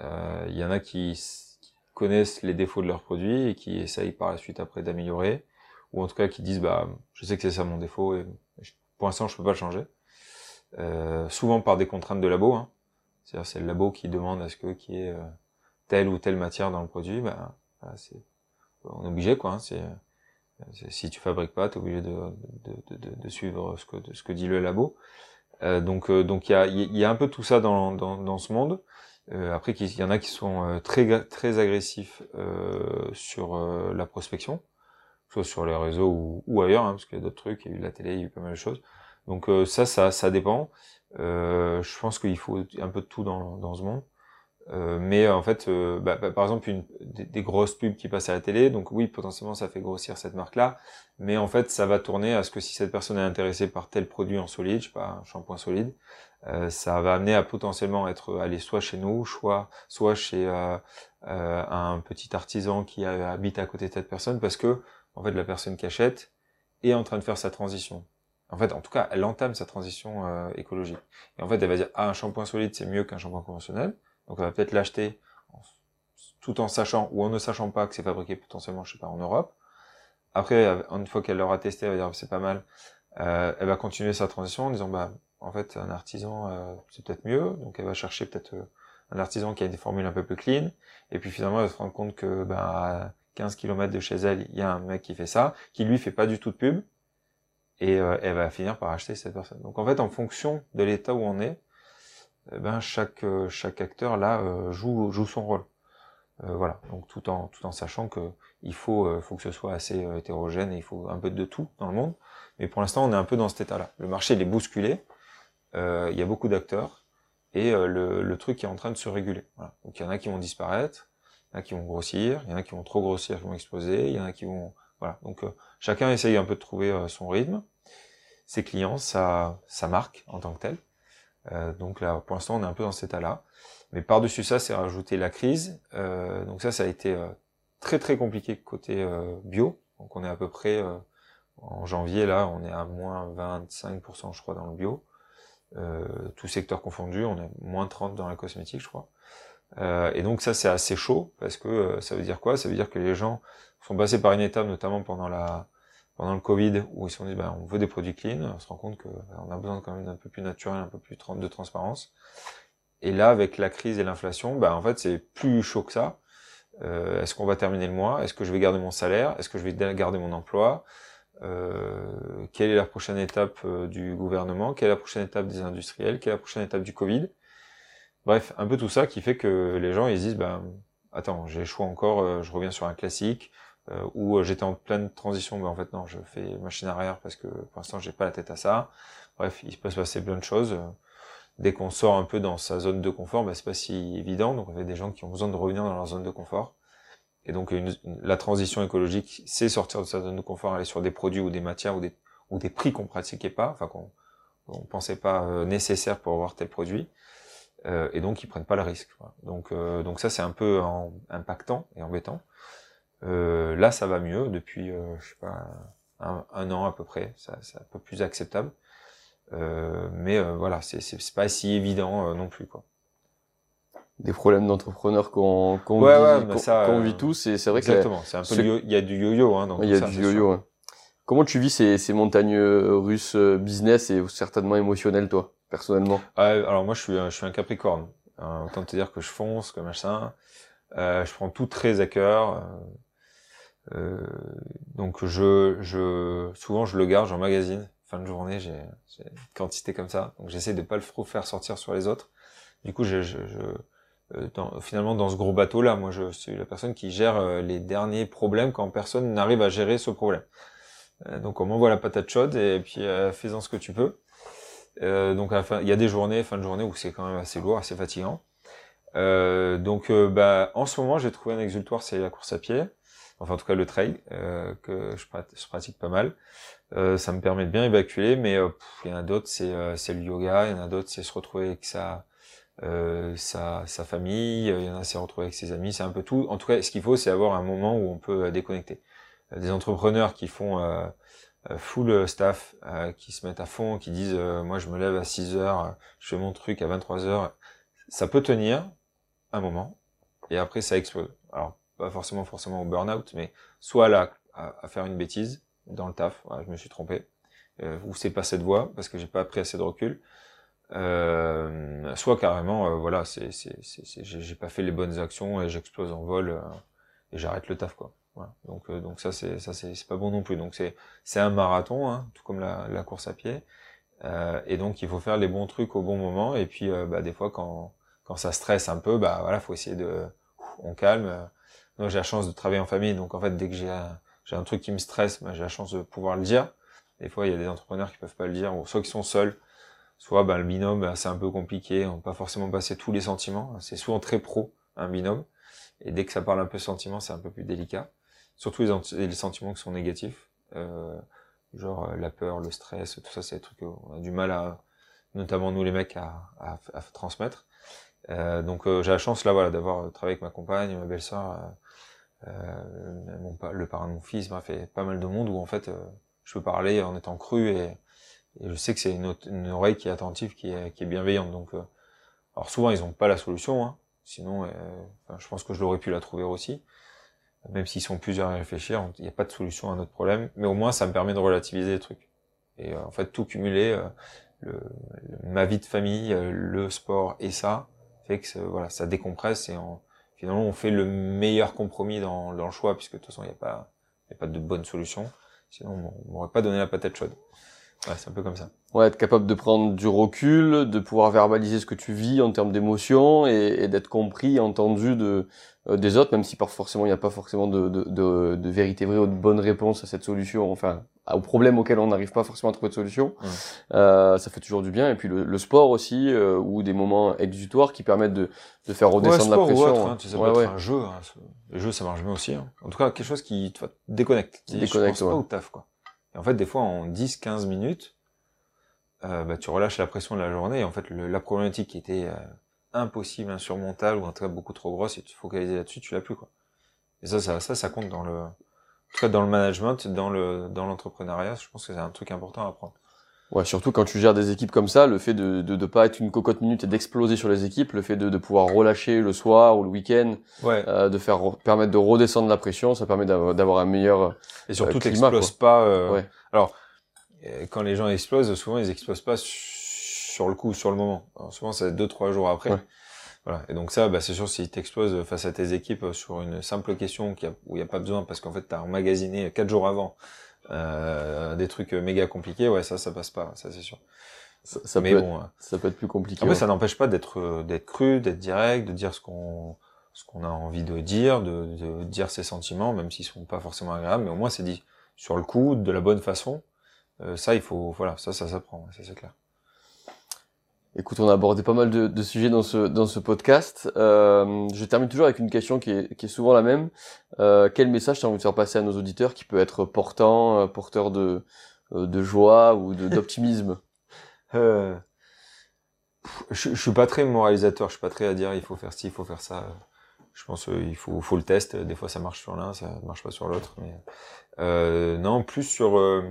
euh, y en a qui, s- qui connaissent les défauts de leurs produits et qui essayent par la suite après d'améliorer, ou en tout cas qui disent bah je sais que c'est ça mon défaut et je, pour l'instant je peux pas le changer, euh, souvent par des contraintes de labo, hein. C'est-à-dire c'est le labo qui demande à ce que qu'il y ait euh, telle ou telle matière dans le produit, bah voilà, c'est on est obligé quoi, hein, c'est si tu fabriques pas, t'es obligé de, de, de, de suivre ce que, de, ce que dit le labo. Euh, donc, euh, donc il y a, y a un peu tout ça dans, dans, dans ce monde. Euh, après, il y en a qui sont très, très agressifs euh, sur euh, la prospection, soit sur les réseaux ou, ou ailleurs, hein, parce qu'il y a d'autres trucs, il y a eu la télé, il y a eu pas mal de choses. Donc euh, ça, ça, ça dépend. Euh, je pense qu'il faut un peu de tout dans, dans ce monde. Euh, mais en fait, euh, bah, bah, par exemple, une, des, des grosses pubs qui passent à la télé, donc oui, potentiellement, ça fait grossir cette marque-là, mais en fait, ça va tourner à ce que si cette personne est intéressée par tel produit en solide, je sais pas, un shampoing solide, euh, ça va amener à potentiellement être aller soit chez nous, soit, soit chez euh, euh, un petit artisan qui euh, habite à côté de cette personne, parce que en fait, la personne qui achète est en train de faire sa transition. En fait, en tout cas, elle entame sa transition euh, écologique. Et en fait, elle va dire, ah, un shampoing solide, c'est mieux qu'un shampoing conventionnel. Donc on va peut-être l'acheter tout en sachant ou en ne sachant pas que c'est fabriqué potentiellement, je sais pas, en Europe. Après, une fois qu'elle l'aura testé, elle va dire oh, c'est pas mal. Euh, elle va continuer sa transition en disant bah en fait un artisan euh, c'est peut-être mieux. Donc elle va chercher peut-être euh, un artisan qui a des formules un peu plus clean. Et puis finalement elle va se rendre compte que bah, à quinze kilomètres de chez elle, il y a un mec qui fait ça, qui lui fait pas du tout de pub. Et euh, elle va finir par acheter cette personne. Donc en fait en fonction de l'état où on est, eh ben chaque chaque acteur là euh, joue joue son rôle, euh, voilà, donc tout en tout en sachant que il faut euh, faut que ce soit assez euh, hétérogène et il faut un peu de tout dans le monde, mais pour l'instant on est un peu dans cet état là. Le marché il est bousculé, euh, il y a beaucoup d'acteurs et euh, le le truc est en train de se réguler, voilà. Donc il y en a qui vont disparaître, il y en a qui vont grossir, il y en a qui vont trop grossir, qui vont exploser, il y en a qui vont voilà, donc euh, chacun essaye un peu de trouver euh, son rythme, ses clients, sa sa marque en tant que telle. Euh, donc là, pour l'instant, on est un peu dans cet état-là. Mais par-dessus ça, c'est rajouté la crise. Euh, donc ça, ça a été euh, très très compliqué côté euh, bio. Donc on est à peu près, euh, en janvier, là, on est à moins vingt-cinq pour cent, je crois, dans le bio. Euh, tout secteur confondu, on est moins trente dans la cosmétique, je crois. Euh, et donc ça, c'est assez chaud, parce que euh, ça veut dire quoi? Ça veut dire que les gens sont passés par une étape, notamment pendant la... pendant le Covid, où ils se sont dit, ben, on veut des produits clean, on se rend compte que ben, on a besoin quand même d'un peu plus naturel, un peu plus de transparence. Et là, avec la crise et l'inflation, ben, en fait, c'est plus chaud que ça. Euh, est-ce qu'on va terminer le mois? Est-ce que je vais garder mon salaire? Est-ce que je vais garder mon emploi? Euh, quelle est la prochaine étape euh, du gouvernement, quelle est la prochaine étape des industriels, quelle est la prochaine étape du Covid. Bref, un peu tout ça qui fait que les gens ils disent ben, « Attends, j'ai le choix encore, euh, je reviens sur un classique, euh, ou euh, j'étais en pleine transition, ben en fait non, je fais machine arrière parce que pour l'instant j'ai pas la tête à ça. » Bref, il peut se passer plein de choses. Dès qu'on sort un peu dans sa zone de confort, ben, c'est pas si évident, donc il y a des gens qui ont besoin de revenir dans leur zone de confort. Et donc une, une, la transition écologique, c'est sortir de sa zone de confort, aller sur des produits ou des matières ou des, ou des prix qu'on pratiquait pas, enfin qu'on qu'on pensait pas euh, nécessaire pour avoir tel produit, euh, et donc ils prennent pas le risque. Voilà. Donc euh, donc ça c'est un peu en, impactant et embêtant. Euh, là ça va mieux depuis euh, je sais pas un, un an à peu près, ça c'est un peu plus acceptable. Euh, mais euh, voilà c'est c'est pas si évident euh, non plus quoi. Des problèmes d'entrepreneurs qu'on qu'on ouais, vit, ouais, qu'on, ça, qu'on vit tous, et c'est vrai exactement, que exactement, c'est un peu il y a du yo-yo hein donc il y a ça, du yo-yo. Ouais. Comment tu vis ces ces montagnes russes business et certainement émotionnelles toi personnellement? Euh, alors moi je suis je suis un Capricorne. Hein, autant te dire que je fonce comme machin. Euh je prends tout très à cœur. Euh donc je je souvent je le garde, j'en magazine. Fin de journée, j'ai j'ai une quantité comme ça. Donc j'essaie de pas le faire sortir sur les autres. Du coup, je, je, je Dans, finalement dans ce gros bateau là, moi je suis la personne qui gère euh, les derniers problèmes quand personne n'arrive à gérer ce problème. Euh, donc on m'envoie la patate chaude et puis euh, fais-en ce que tu peux. Euh, donc il y a des journées, fin de journée où c'est quand même assez lourd, assez fatigant. Euh, donc euh, bah en ce moment j'ai trouvé un exultoire, c'est la course à pied. Enfin en tout cas le trail euh, que je pratique, je pratique pas mal. Euh, ça me permet de bien évacuer, mais euh, pff, il y en a d'autres c'est euh, c'est le yoga, il y en a d'autres c'est se retrouver avec ça. Euh, sa, sa famille, il y en a s'est retrouvé avec ses amis, c'est un peu tout. En tout cas, ce qu'il faut, c'est avoir un moment où on peut déconnecter. Des entrepreneurs qui font euh, full staff, euh, qui se mettent à fond, qui disent euh, moi je me lève à six heures, je fais mon truc à vingt-trois heures, ça peut tenir un moment, et après ça explose. Alors, pas forcément forcément au burn-out, mais soit là, à, à faire une bêtise, dans le taf, ouais, je me suis trompé, euh, ou c'est pas cette voie, parce que j'ai pas pris assez de recul, Euh, soit carrément, euh, voilà, c'est, c'est, c'est, c'est, j'ai pas fait les bonnes actions et j'explose en vol euh, et j'arrête le taf quoi. Voilà. Donc, euh, donc ça c'est, ça c'est, c'est pas bon non plus. Donc c'est, c'est un marathon, hein, tout comme la, la course à pied. Euh, et donc il faut faire les bons trucs au bon moment. Et puis, euh, bah des fois quand, quand ça stresse un peu, bah voilà, faut essayer de, on calme. Moi j'ai la chance de travailler en famille, donc en fait dès que j'ai, un, j'ai un truc qui me stresse, bah, j'ai la chance de pouvoir le dire. Des fois il y a des entrepreneurs qui peuvent pas le dire, ou soit qui sont seuls. Soit ben, le binôme, ben, c'est un peu compliqué, on peut pas forcément passer tous les sentiments, c'est souvent très pro, un binôme, et dès que ça parle un peu sentiments, c'est un peu plus délicat, surtout les, les sentiments qui sont négatifs, euh, genre euh, la peur, le stress, tout ça, c'est des trucs qu'on a du mal à, notamment nous les mecs, à, à, à transmettre, euh, donc euh, j'ai la chance là voilà d'avoir travaillé avec ma compagne, ma belle-sœur, euh, euh, mon pa- le parrain de mon fils, bref, et pas mal de monde où en fait euh, je peux parler en étant cru et Et je sais que c'est une, autre, une oreille qui est attentive, qui est, qui est bienveillante. Donc, euh, alors souvent ils n'ont pas la solution, hein. Sinon, euh, enfin, je pense que je l'aurais pu la trouver aussi. Même s'ils sont plusieurs à réfléchir, il n'y a pas de solution à notre problème. Mais au moins ça me permet de relativiser les trucs. Et euh, en fait tout cumuler, euh, le, le, ma vie de famille, euh, le sport et ça fait que voilà, ça décompresse et on, finalement on fait le meilleur compromis dans, dans le choix, puisque de toute façon il n'y a pas, il n'y a pas de bonne solution. Sinon on m'aurait pas donné la patate chaude. Ouais, c'est un peu comme ça. Ouais, être capable de prendre du recul, de pouvoir verbaliser ce que tu vis en termes d'émotions et, et d'être compris, entendu de euh, des autres, même si par forcément il n'y a pas forcément de, de, de, de vérité vraie ou de bonne réponse à cette solution, enfin au problème auquel on n'arrive pas forcément à trouver de solution. Mmh. Euh, ça fait toujours du bien. Et puis le, le sport aussi, euh, ou des moments exutoires qui permettent de, de faire redescendre ouais, sport la pression. Ou autre, hein, tu sais, ouais, ça peut ouais. être un jeu. Hein, le jeu, ça marche bien aussi. Hein. En tout cas, quelque chose qui te déconnecte. Qui déconnecte. Je pense ouais. pas au taf quoi. Et en fait, des fois, en dix quinze minutes, euh, bah, tu relâches la pression de la journée. Et en fait, le, la problématique qui était euh, impossible, insurmontable, ou en tout cas beaucoup trop grosse, et tu te focalisais là-dessus, tu l'as plus, quoi. Et ça, ça, ça, ça compte dans le, en tout cas, dans le management, dans le, dans l'entrepreneuriat. Je pense que c'est un truc important à apprendre. Ouais, surtout quand tu gères des équipes comme ça, le fait de, de, de pas être une cocotte minute et d'exploser sur les équipes, le fait de, de pouvoir relâcher le soir ou le week-end, ouais. euh, de faire, re- permettre de redescendre la pression, ça permet d'avoir, d'avoir un meilleur. Et surtout, euh, climat, t'exploses quoi. Pas, euh, ouais. alors, euh, quand les gens explosent, souvent, ils explosent pas sur le coup, sur le moment. Alors, souvent, ça va être deux, trois jours après. Ouais. Voilà. Et donc ça, bah, c'est sûr, si t'exploses face à tes équipes sur une simple question qui a, où il n'y a pas besoin parce qu'en fait, t'as emmagasiné quatre jours avant Euh, des trucs méga compliqués, ouais, ça, ça passe pas, ça c'est sûr. Ça, ça, mais peut bon, être, euh... ça peut être plus compliqué. Après, ouais. Ça n'empêche pas d'être d'être cru, d'être direct, de dire ce qu'on ce qu'on a envie de dire, de, de dire ses sentiments, même s'ils sont pas forcément agréables, mais au moins c'est dit sur le coup, de la bonne façon. Euh, ça, il faut, voilà, ça, ça s'apprend, ça, ça c'est clair. Écoute, on a abordé pas mal de, de sujets dans ce dans ce podcast. Euh, je termine toujours avec une question qui est, qui est souvent la même. Euh, quel message tu as envie de faire passer à nos auditeurs qui peut être portant, porteur de de joie ou de, d'optimisme? euh, je, je suis pas très moralisateur. Je suis pas très à dire il faut faire ci, il faut faire ça. Je pense euh, il faut faut le test. Des fois ça marche sur l'un, ça marche pas sur l'autre. Mais euh, non, plus sur euh,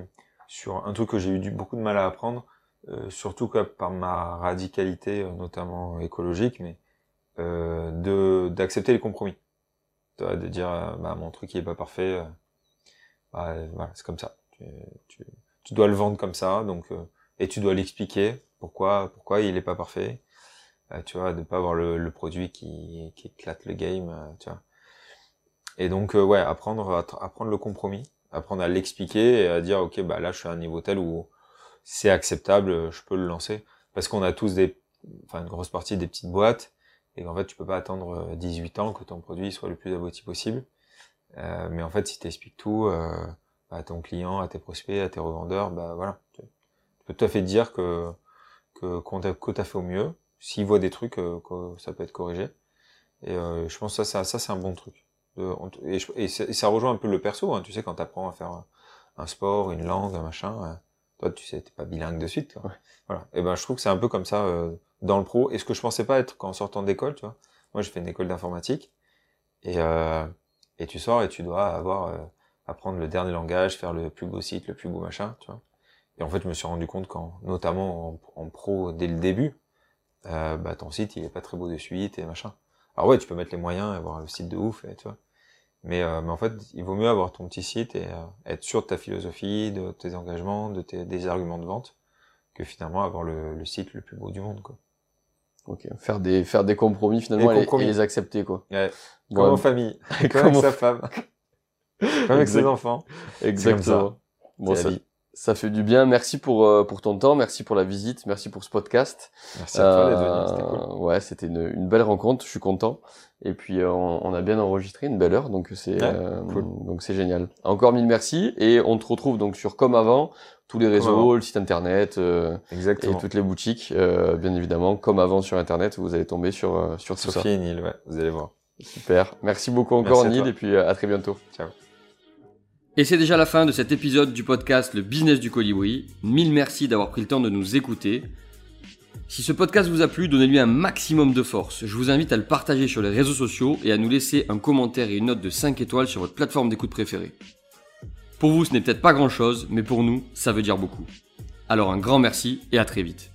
sur un truc que j'ai eu du, beaucoup de mal à apprendre. Euh, surtout quoi, par ma radicalité, euh, notamment écologique, mais euh, de d'accepter les compromis, de, de dire euh, bah mon truc il est pas parfait, euh, bah, voilà c'est comme ça, tu, tu, tu dois le vendre comme ça, donc euh, et tu dois l'expliquer pourquoi pourquoi il est pas parfait, euh, tu vois, de pas avoir le, le produit qui qui éclate le game, euh, tu vois. Et donc euh, ouais, apprendre à apprendre le compromis, apprendre à l'expliquer et à dire ok bah là je suis à un niveau tel où c'est acceptable, je peux le lancer. Parce qu'on a tous des, enfin, une grosse partie des petites boîtes. Et en fait, tu peux pas attendre dix-huit ans que ton produit soit le plus abouti possible. Euh, mais en fait, si t'expliques tout, euh, à ton client, à tes prospects, à tes revendeurs, bah, voilà. Tu peux tout à fait dire que, que, qu'on t'a, que t'as fait au mieux. S'ils voient des trucs, euh, que ça peut être corrigé. Et, euh, je pense que ça, ça, ça, c'est un bon truc. De, et, je, et, ça, et ça rejoint un peu le perso, hein. Tu sais, quand t'apprends à faire un sport, une langue, un machin, euh, toi, tu sais, t'es pas bilingue de suite, quoi. Ouais. Voilà. Et ben, je trouve que c'est un peu comme ça euh, dans le pro. Et ce que je pensais pas être qu'en sortant d'école, tu vois. Moi, j'ai fait une école d'informatique. Et euh, et tu sors et tu dois avoir euh, apprendre le dernier langage, faire le plus beau site, le plus beau machin, tu vois. Et en fait, je me suis rendu compte qu'en notamment en, en pro dès le début, euh, bah ton site, il est pas très beau de suite et machin. Alors ouais, tu peux mettre les moyens, avoir le site de ouf, et, tu vois. Mais, euh, mais en fait, il vaut mieux avoir ton petit site et euh, être sûr de ta philosophie, de tes engagements, de tes des arguments de vente, que finalement avoir le, le site le plus beau du monde, quoi. Ok. Faire des faire des compromis finalement des compromis. Et, et les accepter, quoi. Ouais. Comme ouais. En famille, comme, comme avec on... sa femme, comme avec ses enfants. Exactement. C'est comme ça. Bon, ça, ça fait du bien. Merci pour euh, pour ton temps, merci pour la visite, merci pour ce podcast. Merci euh, à toi d'être venu, c'était cool. Ouais, c'était une, une belle rencontre. Je suis content. Et puis euh, on a bien enregistré une belle heure, donc c'est ah, euh, cool. Donc c'est génial. Encore mille merci et on te retrouve donc sur Comme Avant, tous les réseaux, ouais. Le site internet euh, et toutes les boutiques, euh, bien évidemment. Comme Avant sur internet, vous allez tomber sur sur Sophie tout ça. Sophie et Nil, ouais, vous allez voir. Super, merci beaucoup encore merci Nil et puis à très bientôt. Ciao. Et c'est déjà la fin de cet épisode du podcast Le Business du Colibri. Mille merci d'avoir pris le temps de nous écouter. Si ce podcast vous a plu, donnez-lui un maximum de force. Je vous invite à le partager sur les réseaux sociaux et à nous laisser un commentaire et une note de cinq étoiles sur votre plateforme d'écoute préférée. Pour vous, ce n'est peut-être pas grand-chose, mais pour nous, ça veut dire beaucoup. Alors un grand merci et à très vite.